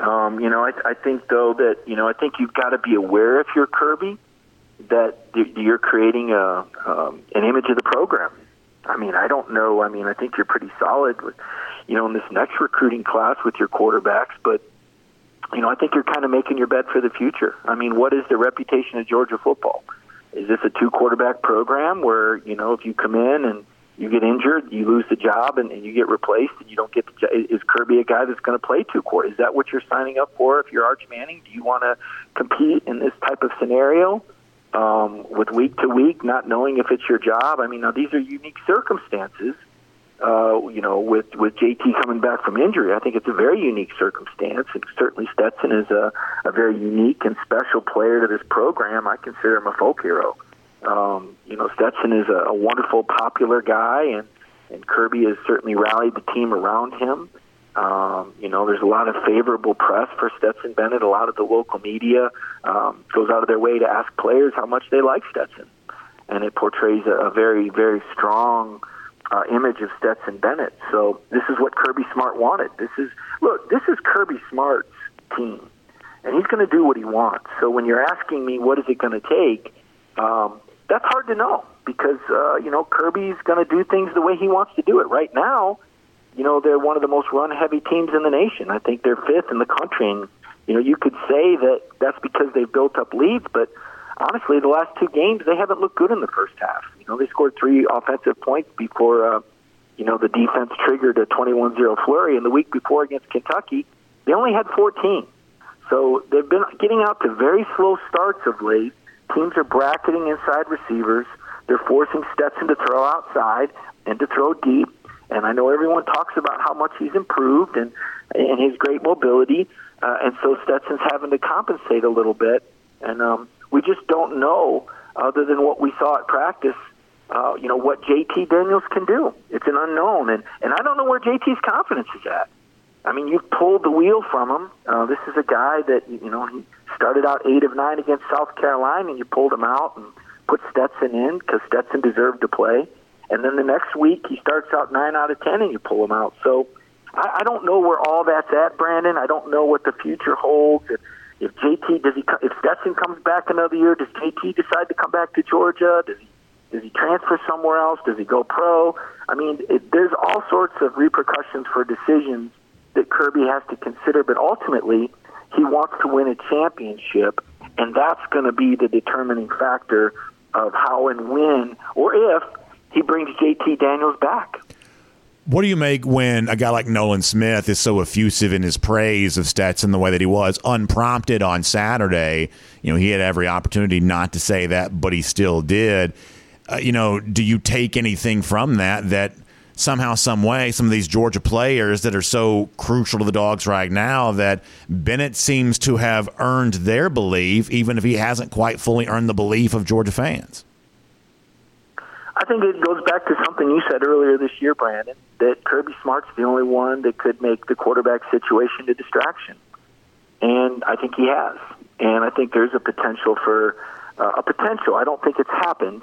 I think, though, that, I think you've got to be aware if you're Kirby that you're creating an image of the program. I mean, I don't know. I mean, I think you're pretty solid with, in this next recruiting class with your quarterbacks, but, I think you're kind of making your bet for the future. I mean, what is the reputation of Georgia football? Is this a two-quarterback program where, if you come in and you get injured, you lose the job and you get replaced and you don't get the job? Is Kirby a guy that's going to play two quarters? Is that what you're signing up for if you're Arch Manning? Do you want to compete in this type of scenario with week-to-week, not knowing if it's your job? I mean, now these are unique circumstances. With JT coming back from injury, I think it's a very unique circumstance, and certainly Stetson is a very unique and special player to this program. I consider him a folk hero. Stetson is a wonderful, popular guy, and Kirby has certainly rallied the team around him. There's a lot of favorable press for Stetson Bennett. A lot of the local media goes out of their way to ask players how much they like Stetson, and it portrays a very, very strong image of Stetson Bennett. So this is what Kirby Smart wanted. This is Kirby Smart's team, and he's going to do what he wants. So when you're asking me what is it going to take, that's hard to know because, Kirby's going to do things the way he wants to do it. Right now, they're one of the most run-heavy teams in the nation. I think they're fifth in the country, and, you could say that that's because they've built up leads, but honestly, the last two games, they haven't looked good in the first half. They scored 3 offensive points before, the defense triggered a 21-0 flurry. And the week before against Kentucky, they only had 14. So they've been getting out to very slow starts of late. Teams are bracketing inside receivers. They're forcing Stetson to throw outside and to throw deep. And I know everyone talks about how much he's improved and his great mobility. And so Stetson's having to compensate a little bit. And, we just don't know, other than what we saw at practice, what JT Daniels can do. It's an unknown, and I don't know where JT's confidence is at. I mean, you've pulled the wheel from him. This is a guy that, he started out 8 of 9 against South Carolina, and you pulled him out and put Stetson in because Stetson deserved to play. And then the next week he starts out 9 out of 10, and you pull him out. So I don't know where all that's at, Brandon. I don't know what the future holds. If JT if Stetson comes back another year, does JT decide to come back to Georgia? Does he transfer somewhere else? Does he go pro? I mean, there's all sorts of repercussions for decisions that Kirby has to consider, but ultimately he wants to win a championship, and that's going to be the determining factor of how and when or if he brings JT Daniels back. What do you make when a guy like Nolan Smith is so effusive in his praise of Stetson the way that he was, unprompted on Saturday? He had every opportunity not to say that, but he still did. Do you take anything from that somehow, some way, some of these Georgia players that are so crucial to the Dogs right now, that Bennett seems to have earned their belief, even if he hasn't quite fully earned the belief of Georgia fans? I think it goes back to something you said earlier this year, Brandon, that Kirby Smart's the only one that could make the quarterback situation a distraction. And I think he has. And I think there's a potential for I don't think it's happened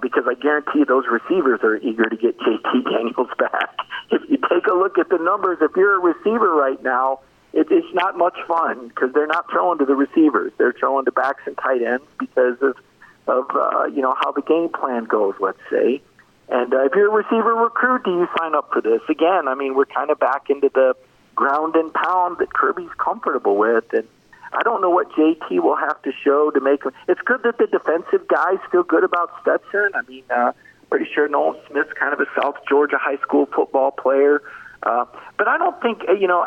because I guarantee those receivers are eager to get JT Daniels back. If you take a look at the numbers, if you're a receiver right now, it's not much fun because they're not throwing to the receivers. They're throwing to backs and tight ends because of how the game plan goes, let's say. And if you're a receiver recruit, do you sign up for this? Again, I mean, we're kind of back into the ground and pound that Kirby's comfortable with. And I don't know what JT will have to show to make him. It's good that the defensive guys feel good about Stetson. I mean, pretty sure Nolan Smith's kind of a South Georgia high school football player. But I don't think, you know,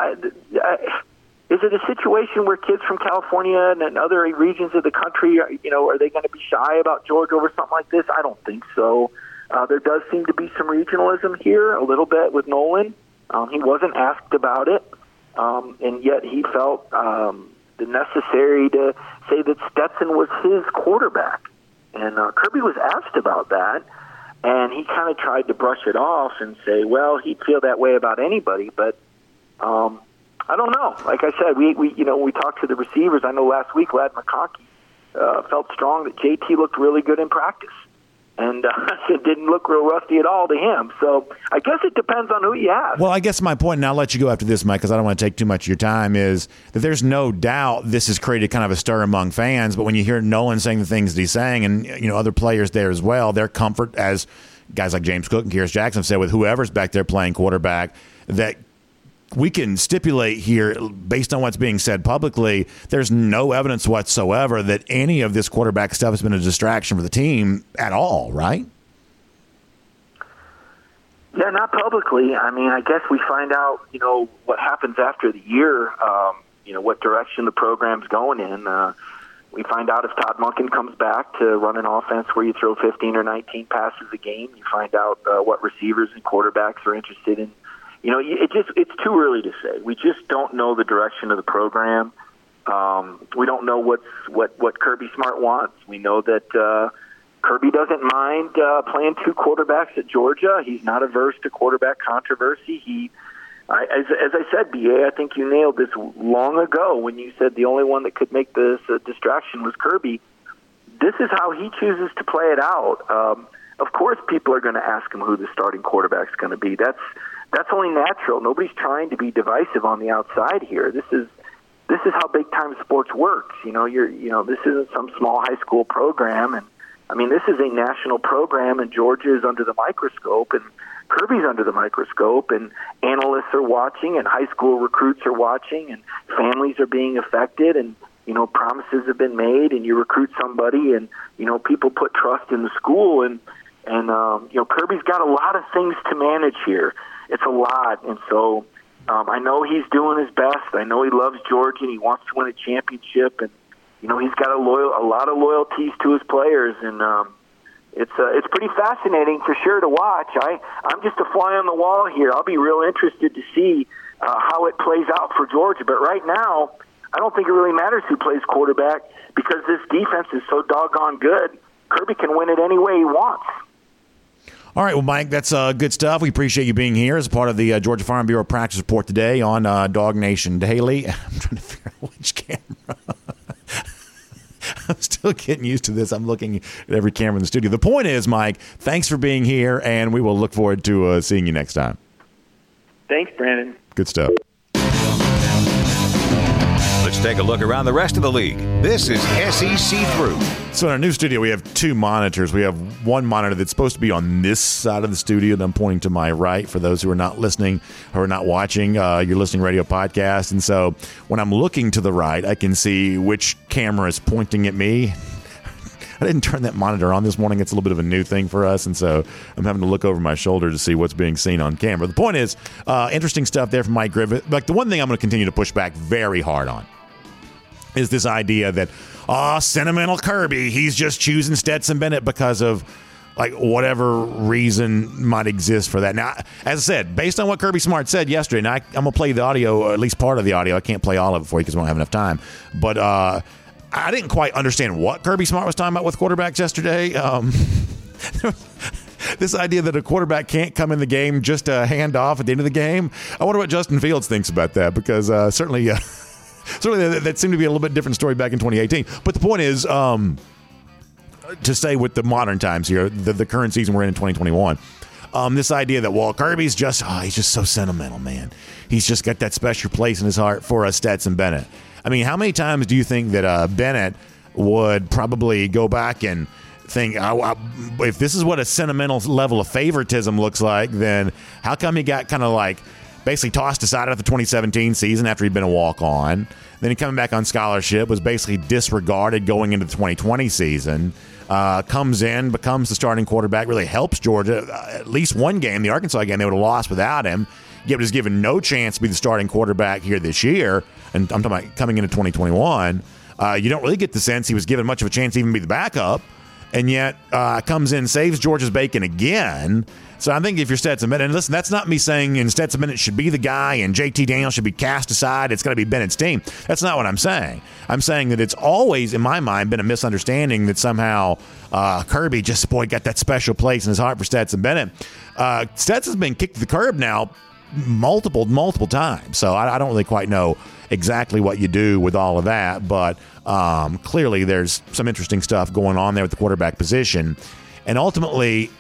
is it a situation where kids from California and other regions of the country, you know, are they going to be shy about Georgia over something like this? I don't think so. There does seem to be some regionalism here a little bit with Nolan. He wasn't asked about it, and yet he felt necessary to say that Stetson was his quarterback. And Kirby was asked about that, and he kind of tried to brush it off and say, well, he'd feel that way about anybody. But I don't know. Like I said, we talked to the receivers. I know last week Ladd McConkey felt strong that JT looked really good in practice. And it didn't look real rusty at all to him. So I guess it depends on who you have. Well, I guess my point, and I'll let you go after this, Mike, because I don't want to take too much of your time, is that there's no doubt this has created kind of a stir among fans. But when you hear Nolan saying the things that he's saying and, you know, other players there as well, their comfort, as guys like James Cook and Kyrus Jackson said, with whoever's back there playing quarterback, that we can stipulate here, based on what's being said publicly, there's no evidence whatsoever that any of this quarterback stuff has been a distraction for the team at all, right? Yeah, not publicly. I mean, I guess we find out, you know, what happens after the year, you know, what direction the program's going in. We find out if Todd Monken comes back to run an offense where you throw 15 or 19 passes a game. You find out what receivers and quarterbacks are interested in. You know, it's too early to say. We just don't know the direction of the program. We don't know what Kirby Smart wants. We know that Kirby doesn't mind playing two quarterbacks at Georgia. He's not averse to quarterback controversy. As I said, BA, I think you nailed this long ago when you said the only one that could make this a distraction was Kirby. This is how he chooses to play it out. Of course, people are going to ask him who the starting quarterback's going to be. That's only natural. Nobody's trying to be divisive on the outside here. This is how big time sports works. You know, this isn't some small high school program, and I mean this is a national program, and Georgia is under the microscope, and Kirby's under the microscope, and analysts are watching, and high school recruits are watching, and families are being affected, and you know promises have been made, and you recruit somebody, and you know people put trust in the school, and you know Kirby's got a lot of things to manage here. It's a lot, and so I know he's doing his best. I know he loves Georgia, and he wants to win a championship, and you know he's got a lot of loyalties to his players, and it's pretty fascinating for sure to watch. I'm just a fly on the wall here. I'll be real interested to see how it plays out for Georgia, but right now I don't think it really matters who plays quarterback because this defense is so doggone good. Kirby can win it any way he wants. All right, well, Mike, that's good stuff. We appreciate you being here as part of the Georgia Farm Bureau practice report today on Dog Nation Daily. I'm trying to figure out which camera. I'm still getting used to this. I'm looking at every camera in the studio. The point is, Mike, thanks for being here, and we will look forward to seeing you next time. Thanks, Brandon. Good stuff. Let's take a look around the rest of the league. This is SEC Through. So in our new studio, we have two monitors. We have one monitor that's supposed to be on this side of the studio that I'm pointing to my right. For those who are not listening or not watching, you're listening radio podcast. And so when I'm looking to the right, I can see which camera is pointing at me. I didn't turn that monitor on this morning. It's a little bit of a new thing for us, and so I'm having to look over my shoulder to see what's being seen on camera. The point is, interesting stuff there from Mike Griffith. Like, the one thing I'm going to continue to push back very hard on is this idea that, sentimental Kirby, he's just choosing Stetson Bennett because of, like, whatever reason might exist for that. Now, as I said, based on what Kirby Smart said yesterday, and I'm going to play the audio, or at least part of the audio. I can't play all of it for you because we don't have enough time. But, I didn't quite understand what Kirby Smart was talking about with quarterbacks yesterday. This idea that a quarterback can't come in the game just to hand off at the end of the game. I wonder what Justin Fields thinks about that, because certainly that seemed to be a little bit different story back in 2018. But the point is, to stay with the modern times here, the current season we're in 2021, this idea that, well, Kirby's just, he's just so sentimental, man. He's just got that special place in his heart for Stetson Bennett. I mean, how many times do you think that Bennett would probably go back and think, if this is what a sentimental level of favoritism looks like, then how come he got kind of like basically tossed aside after the 2017 season after he'd been a walk-on. Then he coming back on scholarship, was basically disregarded going into the 2020 season. Comes in, becomes the starting quarterback, really helps Georgia. At least one game, the Arkansas game, they would have lost without him. Yet was given no chance to be the starting quarterback here this year. And I'm talking about coming into 2021. You don't really get the sense he was given much of a chance to even be the backup. And yet comes in, saves Georgia's bacon again. So I think if you're Stetson Bennett, and listen, that's not me saying and Stetson Bennett should be the guy and JT Daniels should be cast aside. It's going to be Bennett's team. That's not what I'm saying. I'm saying that it's always, in my mind, been a misunderstanding that somehow Kirby just, boy, got that special place in his heart for Stetson Bennett. Stetson's been kicked to the curb now multiple times. So I don't really quite know exactly what you do with all of that. But clearly there's some interesting stuff going on there with the quarterback position. And ultimately,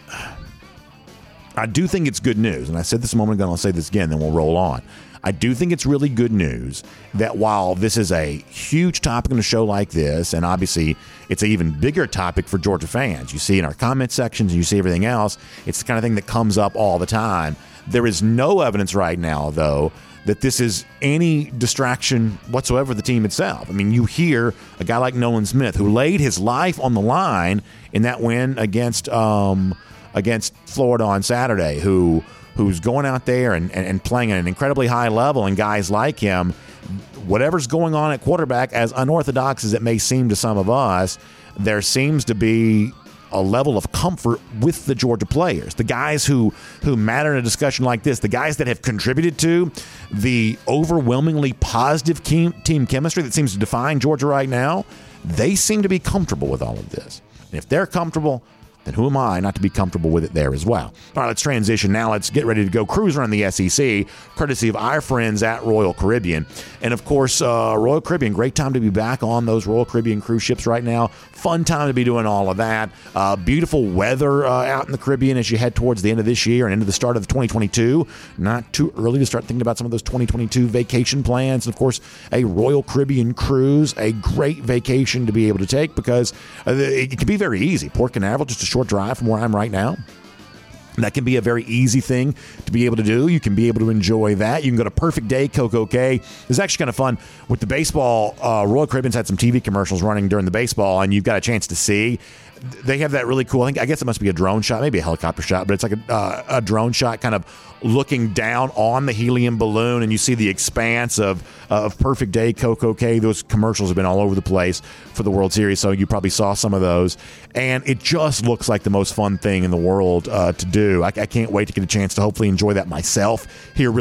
I do think it's good news, and I said this a moment ago, and I'll say this again, then we'll roll on. I do think it's really good news that while this is a huge topic on a show like this, and obviously it's an even bigger topic for Georgia fans, you see in our comment sections, you see everything else, it's the kind of thing that comes up all the time. There is no evidence right now, though, that this is any distraction whatsoever of the team itself. I mean, you hear a guy like Nolan Smith, who laid his life on the line in that win against Florida on Saturday, who's going out there and playing at an incredibly high level, and guys like him, whatever's going on at quarterback, as unorthodox as it may seem to some of us, there seems to be a level of comfort with the Georgia players, the guys who matter in a discussion like this, the guys that have contributed to the overwhelmingly positive team chemistry that seems to define Georgia right now. They seem to be comfortable with all of this. And if they're comfortable, and who am I not to be comfortable with it there as well? All right, let's transition now. Let's get ready to go cruise around the SEC, courtesy of our friends at Royal Caribbean. And, of course, Royal Caribbean, great time to be back on those Royal Caribbean cruise ships right now. Fun time to be doing all of that. Beautiful weather out in the Caribbean as you head towards the end of this year and into the start of 2022. Not too early to start thinking about some of those 2022 vacation plans. And, of course, a Royal Caribbean cruise, a great vacation to be able to take because it can be very easy. Port Canaveral, just a short drive from where I'm right now. That can be a very easy thing to be able to do. You can be able to enjoy that. You can go to Perfect Day, Coco Cay. It's actually kind of fun. With the baseball, Royal Caribbean's had some TV commercials running during the baseball, and you've got a chance to see. They have that really cool, I guess it must be a drone shot, maybe a helicopter shot, but it's like a drone shot kind of looking down on the helium balloon, and you see the expanse of Perfect Day, Coco Cay. Those commercials have been all over the place for the World Series, so you probably saw some of those. And it just looks like the most fun thing in the world to do. I can't wait to get a chance to hopefully enjoy that myself here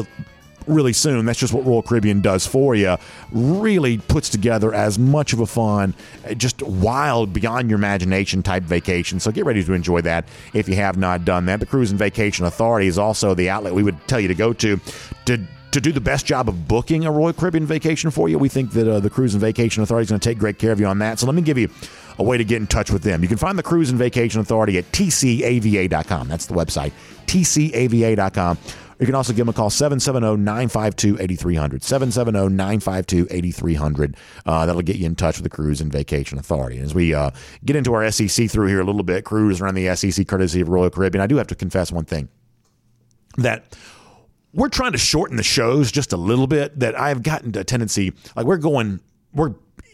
really soon. That's just what Royal Caribbean does for you. Really puts together as much of a fun, just wild, beyond your imagination type vacation. So get ready to enjoy that if you have not done that. The Cruise and Vacation Authority is also the outlet we would tell you to go to do the best job of booking a Royal Caribbean vacation for you. We think that the Cruise and Vacation Authority is going to take great care of you on that. So let me give you a way to get in touch with them. You can find the Cruise and Vacation Authority at tcava.com. That's the website, tcava.com. You can also give them a call, 770-952-8300. 770-952-8300. That'll get you in touch with the Cruise and Vacation Authority. And as we get into our SEC through here a little bit, cruise around the SEC courtesy of Royal Caribbean, I do have to confess one thing, that we're trying to shorten the shows just a little bit, that I've gotten a tendency, like we're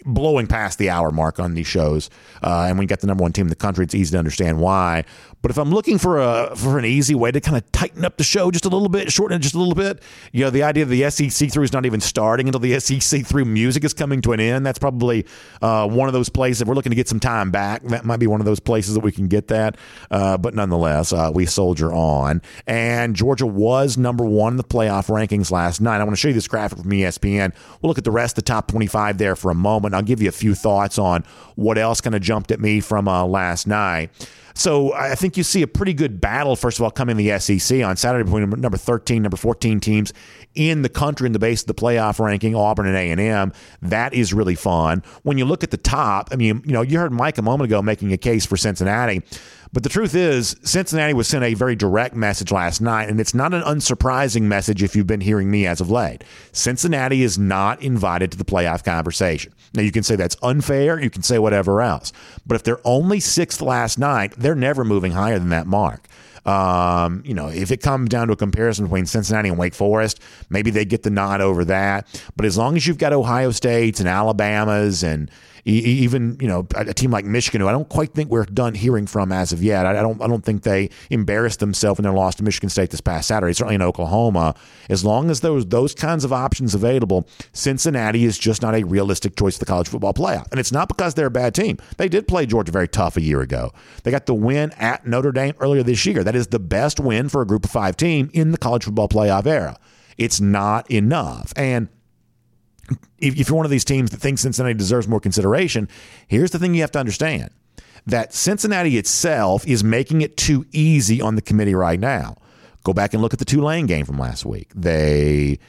blowing past the hour mark on these shows, and we got the number one team in the country. It's easy to understand why. But if I'm looking for an easy way to kind of tighten up the show just a little bit, shorten it just a little bit, you know, the idea of the SEC through is not even starting until the SEC through music is coming to an end. That's probably one of those places. If we're looking to get some time back, that might be one of those places that we can get that. But nonetheless, we soldier on. And Georgia was number one in the playoff rankings last night. I want to show you this graphic from ESPN. We'll look at the rest of the top 25 there for a moment. I'll give you a few thoughts on what else kind of jumped at me from last night. So I think you see a pretty good battle, first of all, coming to the SEC on Saturday between number 13, number 14 teams in the country in the base of the playoff ranking, Auburn and A&M. That is really fun. When you look at the top, I mean, you know, you heard Mike a moment ago making a case for Cincinnati. But the truth is, Cincinnati was sent a very direct message last night, and it's not an unsurprising message if you've been hearing me as of late. Cincinnati is not invited to the playoff conversation. Now, you can say that's unfair. You can say whatever else. But if they're only sixth last night, they're never moving higher than that mark. If it comes down to a comparison between Cincinnati and Wake Forest, maybe they get the nod over that. But as long as you've got Ohio States and Alabamas and even, a team like Michigan, who I don't quite think we're done hearing from as of yet. I don't think they embarrassed themselves in their loss to Michigan State this past Saturday, certainly in Oklahoma. As long as there was those kinds of options available, Cincinnati is just not a realistic choice for the college football playoff. And it's not because they're a bad team. They did play Georgia very tough a year ago. They got the win at Notre Dame earlier this year. That is the best win for a group of five team in the college football playoff era. It's not enough. And if you're one of these teams that thinks Cincinnati deserves more consideration, here's the thing you have to understand, that Cincinnati itself is making it too easy on the committee right now. Go back and look at the Tulane game from last week. They,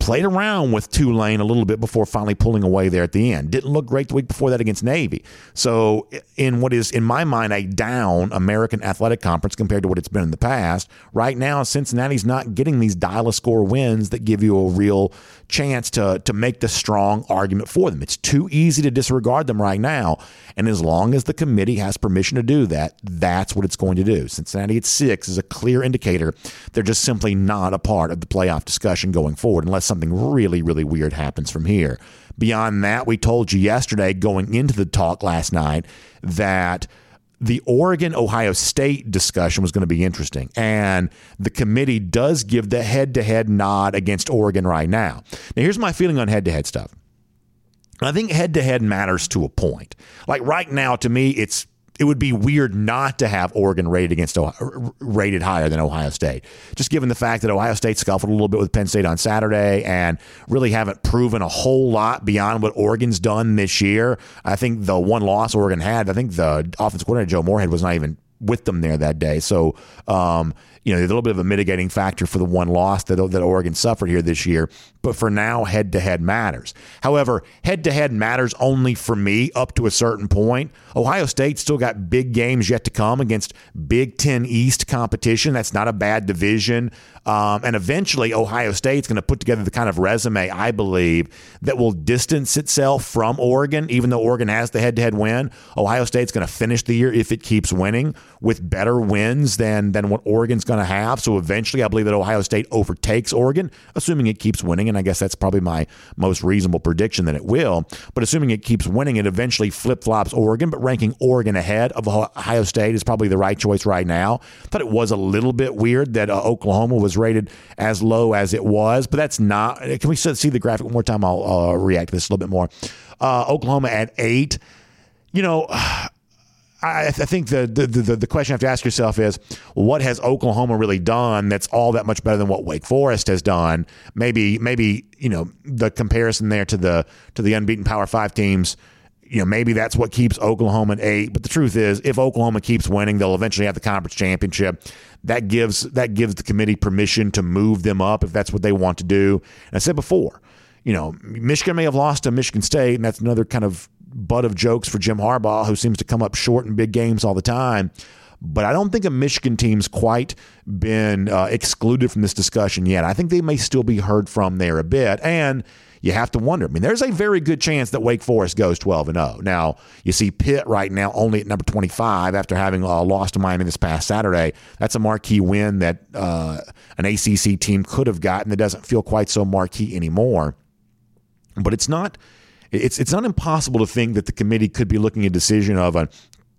played around with Tulane a little bit before finally pulling away there at the end. Didn't look great the week before that against Navy. So in what is, in my mind, a down American Athletic Conference compared to what it's been in the past, right now Cincinnati's not getting these dial-a-score wins that give you a real chance to make the strong argument for them. It's too easy to disregard them right now. And as long as the committee has permission to do that, that's what it's going to do. Cincinnati at 6 is a clear indicator they're just simply not a part of the playoff discussion going forward, unless something really, really weird happens from here. Beyond that, we told you yesterday going into the talk last night that the Oregon-Ohio State discussion was going to be interesting. And the committee does give the head-to-head nod against Oregon right now. Now, here's my feeling on head-to-head stuff. I think head-to-head matters to a point. Like right now, to me, it would be weird not to have Oregon rated higher than Ohio State, just given the fact that Ohio State scuffled a little bit with Penn State on Saturday and really haven't proven a whole lot beyond what Oregon's done this year. I think the one loss Oregon had, I think the offensive coordinator, Joe Moorhead, was not even with them there that day. So, a little bit of a mitigating factor for the one loss that Oregon suffered here this year. But for now, head-to-head matters. However, head-to-head matters only for me up to a certain point. Ohio State's still got big games yet to come against Big Ten East competition. That's not a bad division. And eventually, Ohio State's going to put together the kind of resume, I believe, that will distance itself from Oregon. Even though Oregon has the head-to-head win, Ohio State's going to finish the year, if it keeps winning, with better wins than what Oregon's going to have. So eventually, I believe that Ohio State overtakes Oregon, assuming it keeps winning. And I guess that's probably my most reasonable prediction that it will. But assuming it keeps winning, it eventually flip-flops Oregon. But ranking Oregon ahead of Ohio State is probably the right choice right now. I thought it was a little bit weird that Oklahoma was rated as low as it was, but that's not. Can we see the graphic one more time? I'll react to this a little bit more. Oklahoma at 8. I think the question you have to ask yourself is, what has Oklahoma really done that's all that much better than what Wake Forest has done? Maybe the comparison there to the unbeaten Power 5 teams, maybe that's what keeps Oklahoma at 8. But the truth is, if Oklahoma keeps winning, they'll eventually have the conference championship. That gives the committee permission to move them up if that's what they want to do. And I said before, Michigan may have lost to Michigan State, and that's another kind of butt of jokes for Jim Harbaugh, who seems to come up short in big games all the time. But I don't think a Michigan team's quite been excluded from this discussion yet. I think they may still be heard from there a bit. And you have to wonder. I mean, there's a very good chance that Wake Forest goes 12-0. Now, you see Pitt right now only at number 25 after having lost to Miami this past Saturday. That's a marquee win that an ACC team could have gotten that doesn't feel quite so marquee anymore. But it's not impossible to think that the committee could be looking at a decision of a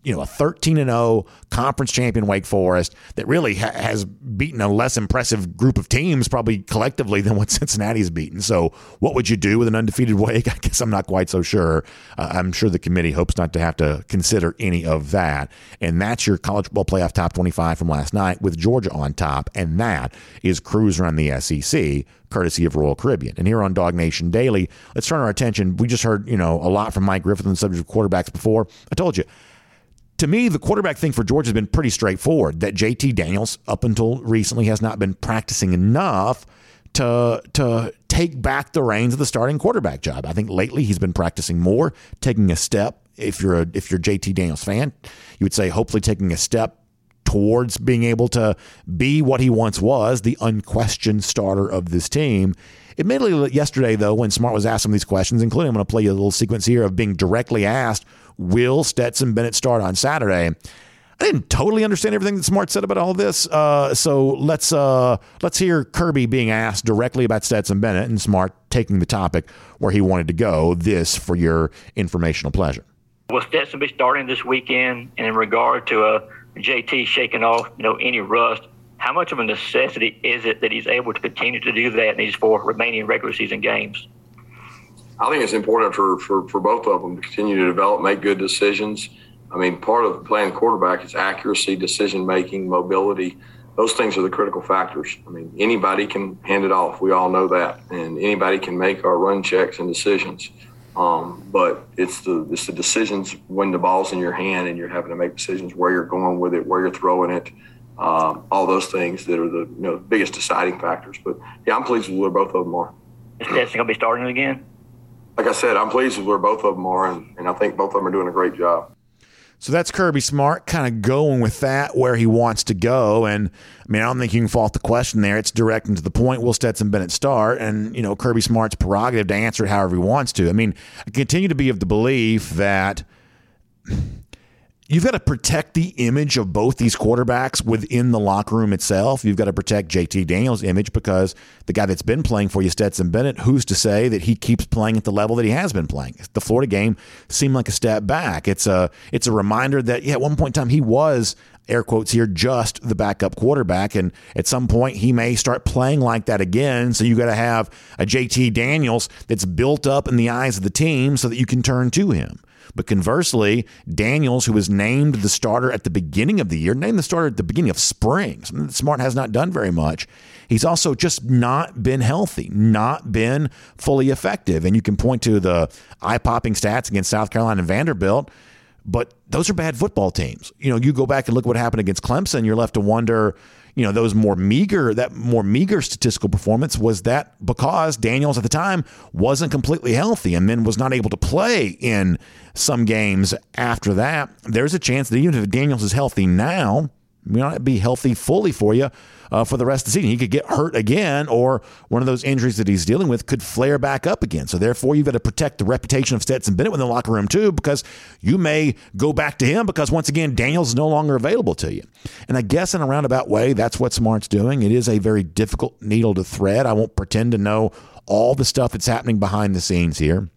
13-0 conference champion Wake Forest that really has beaten a less impressive group of teams probably collectively than what Cincinnati's beaten. So what would you do with an undefeated Wake? I guess I'm not quite so sure. I'm sure the committee hopes not to have to consider any of that. And that's your college football playoff top 25 from last night with Georgia on top. And that is Cruise Around the SEC, courtesy of Royal Caribbean. And here on Dog Nation Daily, let's turn our attention. We just heard, a lot from Mike Griffith on the subject of quarterbacks before. I told you, to me, the quarterback thing for Georgia has been pretty straightforward, that JT Daniels, up until recently, has not been practicing enough to take back the reins of the starting quarterback job. I think lately he's been practicing more, taking a step. If you're a JT Daniels fan, you would say hopefully taking a step towards being able to be what he once was, the unquestioned starter of this team. Admittedly, yesterday, though, when Smart was asked some of these questions, including I'm going to play you a little sequence here of being directly asked, will Stetson Bennett start on Saturday? I didn't totally understand everything that Smart said about all this, so let's hear Kirby being asked directly about Stetson Bennett and Smart taking the topic where he wanted to go. This for your informational pleasure. Will Stetson be starting this weekend? And in regard to JT shaking off, any rust, how much of a necessity is it that he's able to continue to do that in these four remaining regular season games? I think it's important for both of them to continue to develop, make good decisions. I mean, part of playing quarterback is accuracy, decision-making, mobility. Those things are the critical factors. I mean, anybody can hand it off. We all know that. And anybody can make our run checks and decisions. But it's the decisions when the ball's in your hand and you're having to make decisions where you're going with it, where you're throwing it, all those things that are the biggest deciding factors. But, yeah, I'm pleased with where both of them are. Is Stetson going to be starting again? Like I said, I'm pleased with where both of them are, and I think both of them are doing a great job. So that's Kirby Smart kind of going with that where he wants to go. And, I mean, I don't think you can fault the question there. It's direct and to the point. Will Stetson Bennett start? And, Kirby Smart's prerogative to answer it however he wants to. I mean, I continue to be of the belief that you've got to protect the image of both these quarterbacks within the locker room itself. You've got to protect JT Daniels' image because the guy that's been playing for you, Stetson Bennett, who's to say that he keeps playing at the level that he has been playing? The Florida game seemed like a step back. It's a reminder that, at one point in time he was, air quotes here, just the backup quarterback. And at some point he may start playing like that again. So you got to have a JT Daniels that's built up in the eyes of the team so that you can turn to him. But conversely, Daniels, who was named the starter at the beginning of the year, named the starter at the beginning of spring, something that Smart has not done very much. He's also just not been healthy, not been fully effective. And you can point to the eye-popping stats against South Carolina and Vanderbilt, but those are bad football teams. You go back and look what happened against Clemson, you're left to wonder, that more meager statistical performance, was that because Daniels at the time wasn't completely healthy and then was not able to play in some games after that? There's a chance that even if Daniels is healthy now, may not be healthy fully for you for the rest of the season. He could get hurt again, or one of those injuries that he's dealing with could flare back up again. So therefore, you've got to protect the reputation of Stetson Bennett within the locker room too, because you may go back to him because, once again, Daniels is no longer available to you. And I guess in a roundabout way, that's what Smart's doing. It is a very difficult needle to thread. I won't pretend to know all the stuff that's happening behind the scenes here,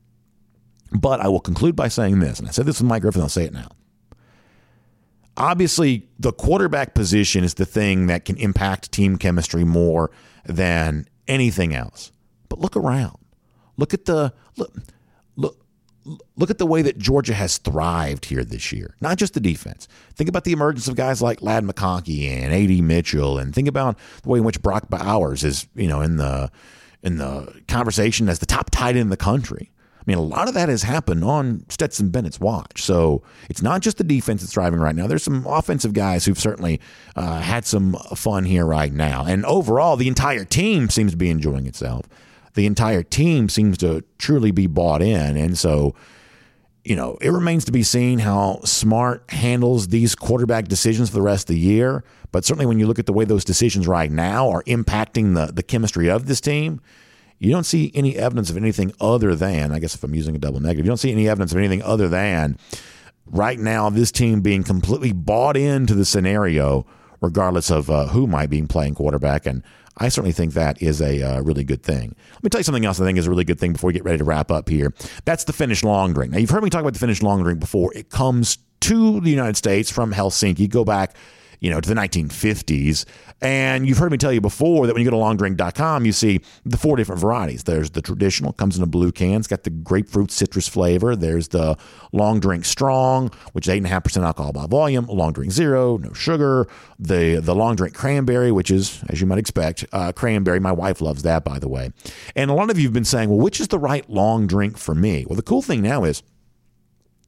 but I will conclude by saying this, and I said this with Mike Griffith, I'll say it now. Obviously, the quarterback position is the thing that can impact team chemistry more than anything else. But look around. Look at the way that Georgia has thrived here this year, not just the defense. Think about the emergence of guys like Ladd McConkey and A.D. Mitchell, and think about the way in which Brock Bowers is, in the conversation as the top tight end in the country. I mean, a lot of that has happened on Stetson Bennett's watch. So it's not just the defense that's thriving right now. There's some offensive guys who've certainly had some fun here right now. And overall, the entire team seems to be enjoying itself. The entire team seems to truly be bought in. And so, it remains to be seen how Smart handles these quarterback decisions for the rest of the year. But certainly when you look at the way those decisions right now are impacting the chemistry of this team, you don't see any evidence of anything other than, I guess if I'm using a double negative, you don't see any evidence of anything other than right now this team being completely bought into the scenario, regardless of who might be playing quarterback. And I certainly think that is a really good thing. Let me tell you something else I think is a really good thing before we get ready to wrap up here. That's the Finnish long drink. Now, you've heard me talk about the Finnish long drink before. It comes to the United States from Helsinki. Go back to the 1950s. And you've heard me tell you before that when you go to longdrink.com, you see the four different varieties. There's the traditional, comes in a blue can. It's got the grapefruit citrus flavor. There's the long drink strong, which is 8.5% alcohol by volume. Long drink zero, no sugar. The long drink cranberry, which is, as you might expect, cranberry. My wife loves that, by the way. And a lot of you have been saying, well, which is the right long drink for me? Well, the cool thing now is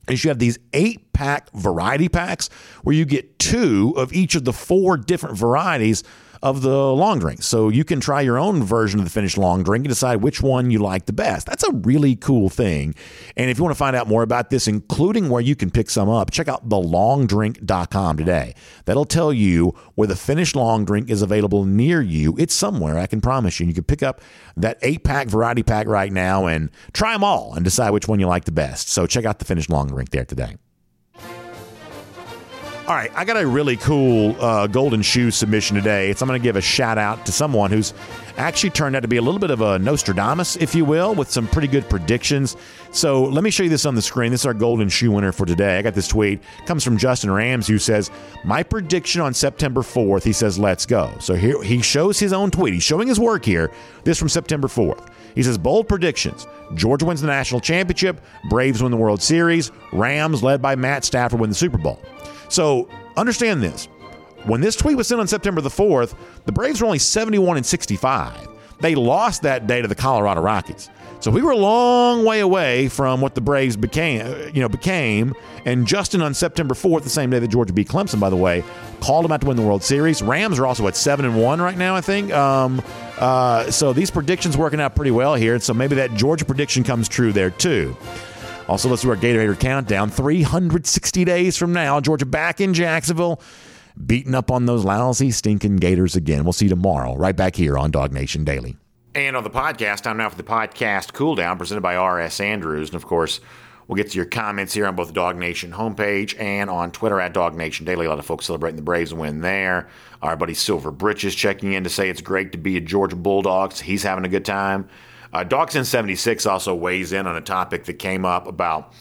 you have these 8-pack variety packs where you get 2 of each of the 4 different varieties of the long drink. So you can try your own version of the Finnish long drink and decide which one you like the best. That's a really cool thing. And if you want to find out more about this, including where you can pick some up, check out thelongdrink.com today. That'll tell you where the Finnish long drink is available near you. It's somewhere, I can promise you. And you can pick up that 8-pack variety pack right now and try them all and decide which one you like the best. So check out the Finnish long drink there today. All right, I got a really cool golden shoe submission today. I'm going to give a shout-out to someone who's actually turned out to be a little bit of a Nostradamus, if you will, with some pretty good predictions. So let me show you this on the screen. This is our golden shoe winner for today. I got this tweet. It comes from Justin Rams, who says, my prediction on September 4th, he says, let's go. So here he shows his own tweet. He's showing his work here. This from September 4th. He says, bold predictions. Georgia wins the national championship. Braves win the World Series. Rams, led by Matt Stafford, win the Super Bowl. So understand this. When this tweet was sent on September the 4th, the Braves were only 71-65. They lost that day to the Colorado Rockies. So we were a long way away from what the Braves became. And Justin on September 4th, the same day that Georgia beat Clemson, by the way, called them out to win the World Series. Rams are also at 7-1 right now, I think. So these predictions working out pretty well here. So maybe that Georgia prediction comes true there, too. Also, let's do our Gatorade countdown. 360 days from now, Georgia back in Jacksonville, beating up on those lousy, stinking Gators again. We'll see you tomorrow, right back here on Dog Nation Daily. And on the podcast, time now for the podcast cool down, presented by R.S. Andrews. And, of course, we'll get to your comments here on both the Dog Nation homepage and on Twitter at Dog Nation Daily. A lot of folks celebrating the Braves win there. Our buddy Silver Britches checking in to say it's great to be a Georgia Bulldog. He's having a good time. DogSen76 also weighs in on a topic that came up about,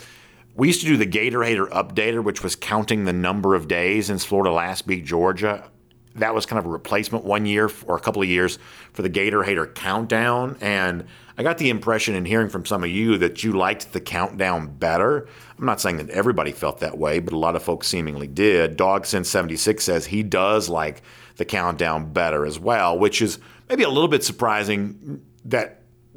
we used to do the Gatorade Updater, which was counting the number of days since Florida last beat Georgia. That was kind of a replacement one year or a couple of years for the Gatorade Countdown. And I got the impression in hearing from some of you that you liked the countdown better. I'm not saying that everybody felt that way, but a lot of folks seemingly did. DogSen76 says he does like the countdown better as well, which is maybe a little bit surprising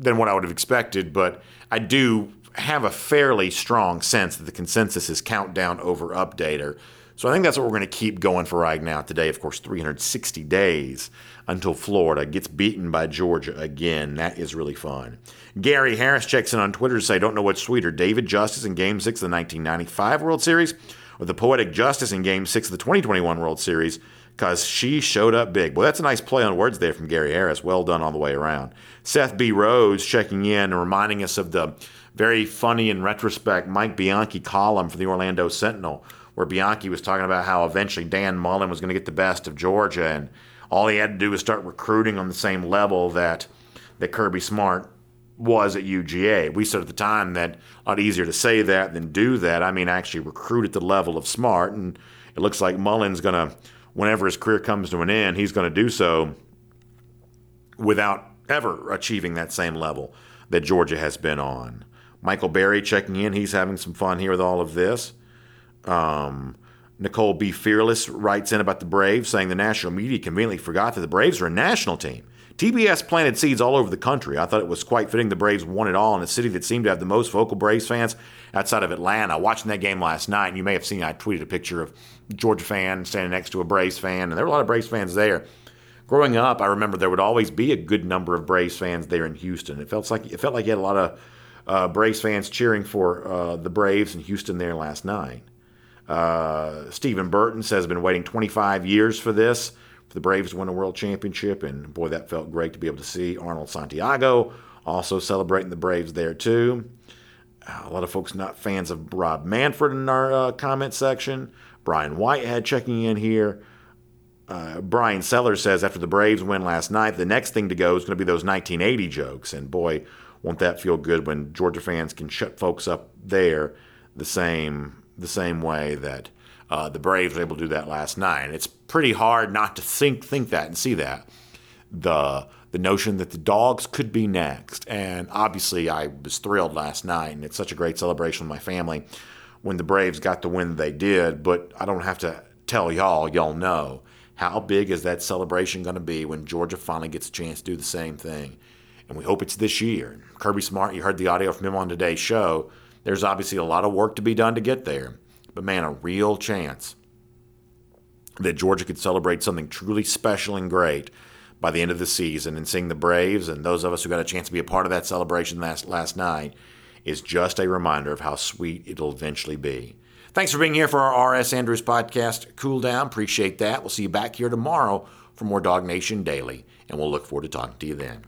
than what I would have expected, but I do have a fairly strong sense that the consensus is countdown over updater. So I think that's what we're going to keep going for right now today. Of course, 360 days until Florida gets beaten by Georgia again. That is really fun. Gary Harris checks in on Twitter to say, don't know what's sweeter, David Justice in Game 6 of the 1995 World Series or the Poetic Justice in Game 6 of the 2021 World Series, because she showed up big. Well, that's a nice play on words there from Gary Harris. Well done all the way around. Seth B. Rhodes checking in and reminding us of the very funny, in retrospect, Mike Bianchi column for the Orlando Sentinel, where Bianchi was talking about how eventually Dan Mullen was going to get the best of Georgia, and all he had to do was start recruiting on the same level that Kirby Smart was at UGA. We said at the time that a lot easier to say that than do that. I mean, actually recruit at the level of Smart, and it looks like Mullen's going to, whenever his career comes to an end, he's going to do so without ever achieving that same level that Georgia has been on. Michael Berry checking in. He's having some fun here with all of this. Nicole B. Fearless writes in about the Braves, saying the national media conveniently forgot that the Braves are a national team. TBS planted seeds all over the country. I thought it was quite fitting the Braves won it all in a city that seemed to have the most vocal Braves fans outside of Atlanta. Watching that game last night, and you may have seen I tweeted a picture of Georgia fan standing next to a Braves fan, and there were a lot of Braves fans there. Growing up, I remember there would always be a good number of Braves fans there in Houston. It felt like you had a lot of Braves fans cheering for the Braves in Houston there last night. Stephen Burton says been waiting 25 years for this, for the Braves to win a world championship, and boy, that felt great to be able to see. Arnold Santiago also celebrating the Braves there too. A lot of folks not fans of Rob Manfred in our comment section. Brian Whitehead checking in here. Brian Sellers says, after the Braves win last night, the next thing to go is going to be those 1980 jokes. And boy, won't that feel good when Georgia fans can shut folks up there the same way that the Braves were able to do that last night. And it's pretty hard not to think that and see that. The notion that the Dogs could be next. And obviously I was thrilled last night, and it's such a great celebration with my family when the Braves got the win they did, but I don't have to tell y'all know. How big is that celebration going to be when Georgia finally gets a chance to do the same thing? And we hope it's this year. Kirby Smart, you heard the audio from him on today's show. There's obviously a lot of work to be done to get there, but man, a real chance that Georgia could celebrate something truly special and great by the end of the season, and seeing the Braves and those of us who got a chance to be a part of that celebration last night is just a reminder of how sweet it'll eventually be. Thanks for being here for our R.S. Andrews podcast cool down. Appreciate that. We'll see you back here tomorrow for more Dog Nation Daily, and we'll look forward to talking to you then.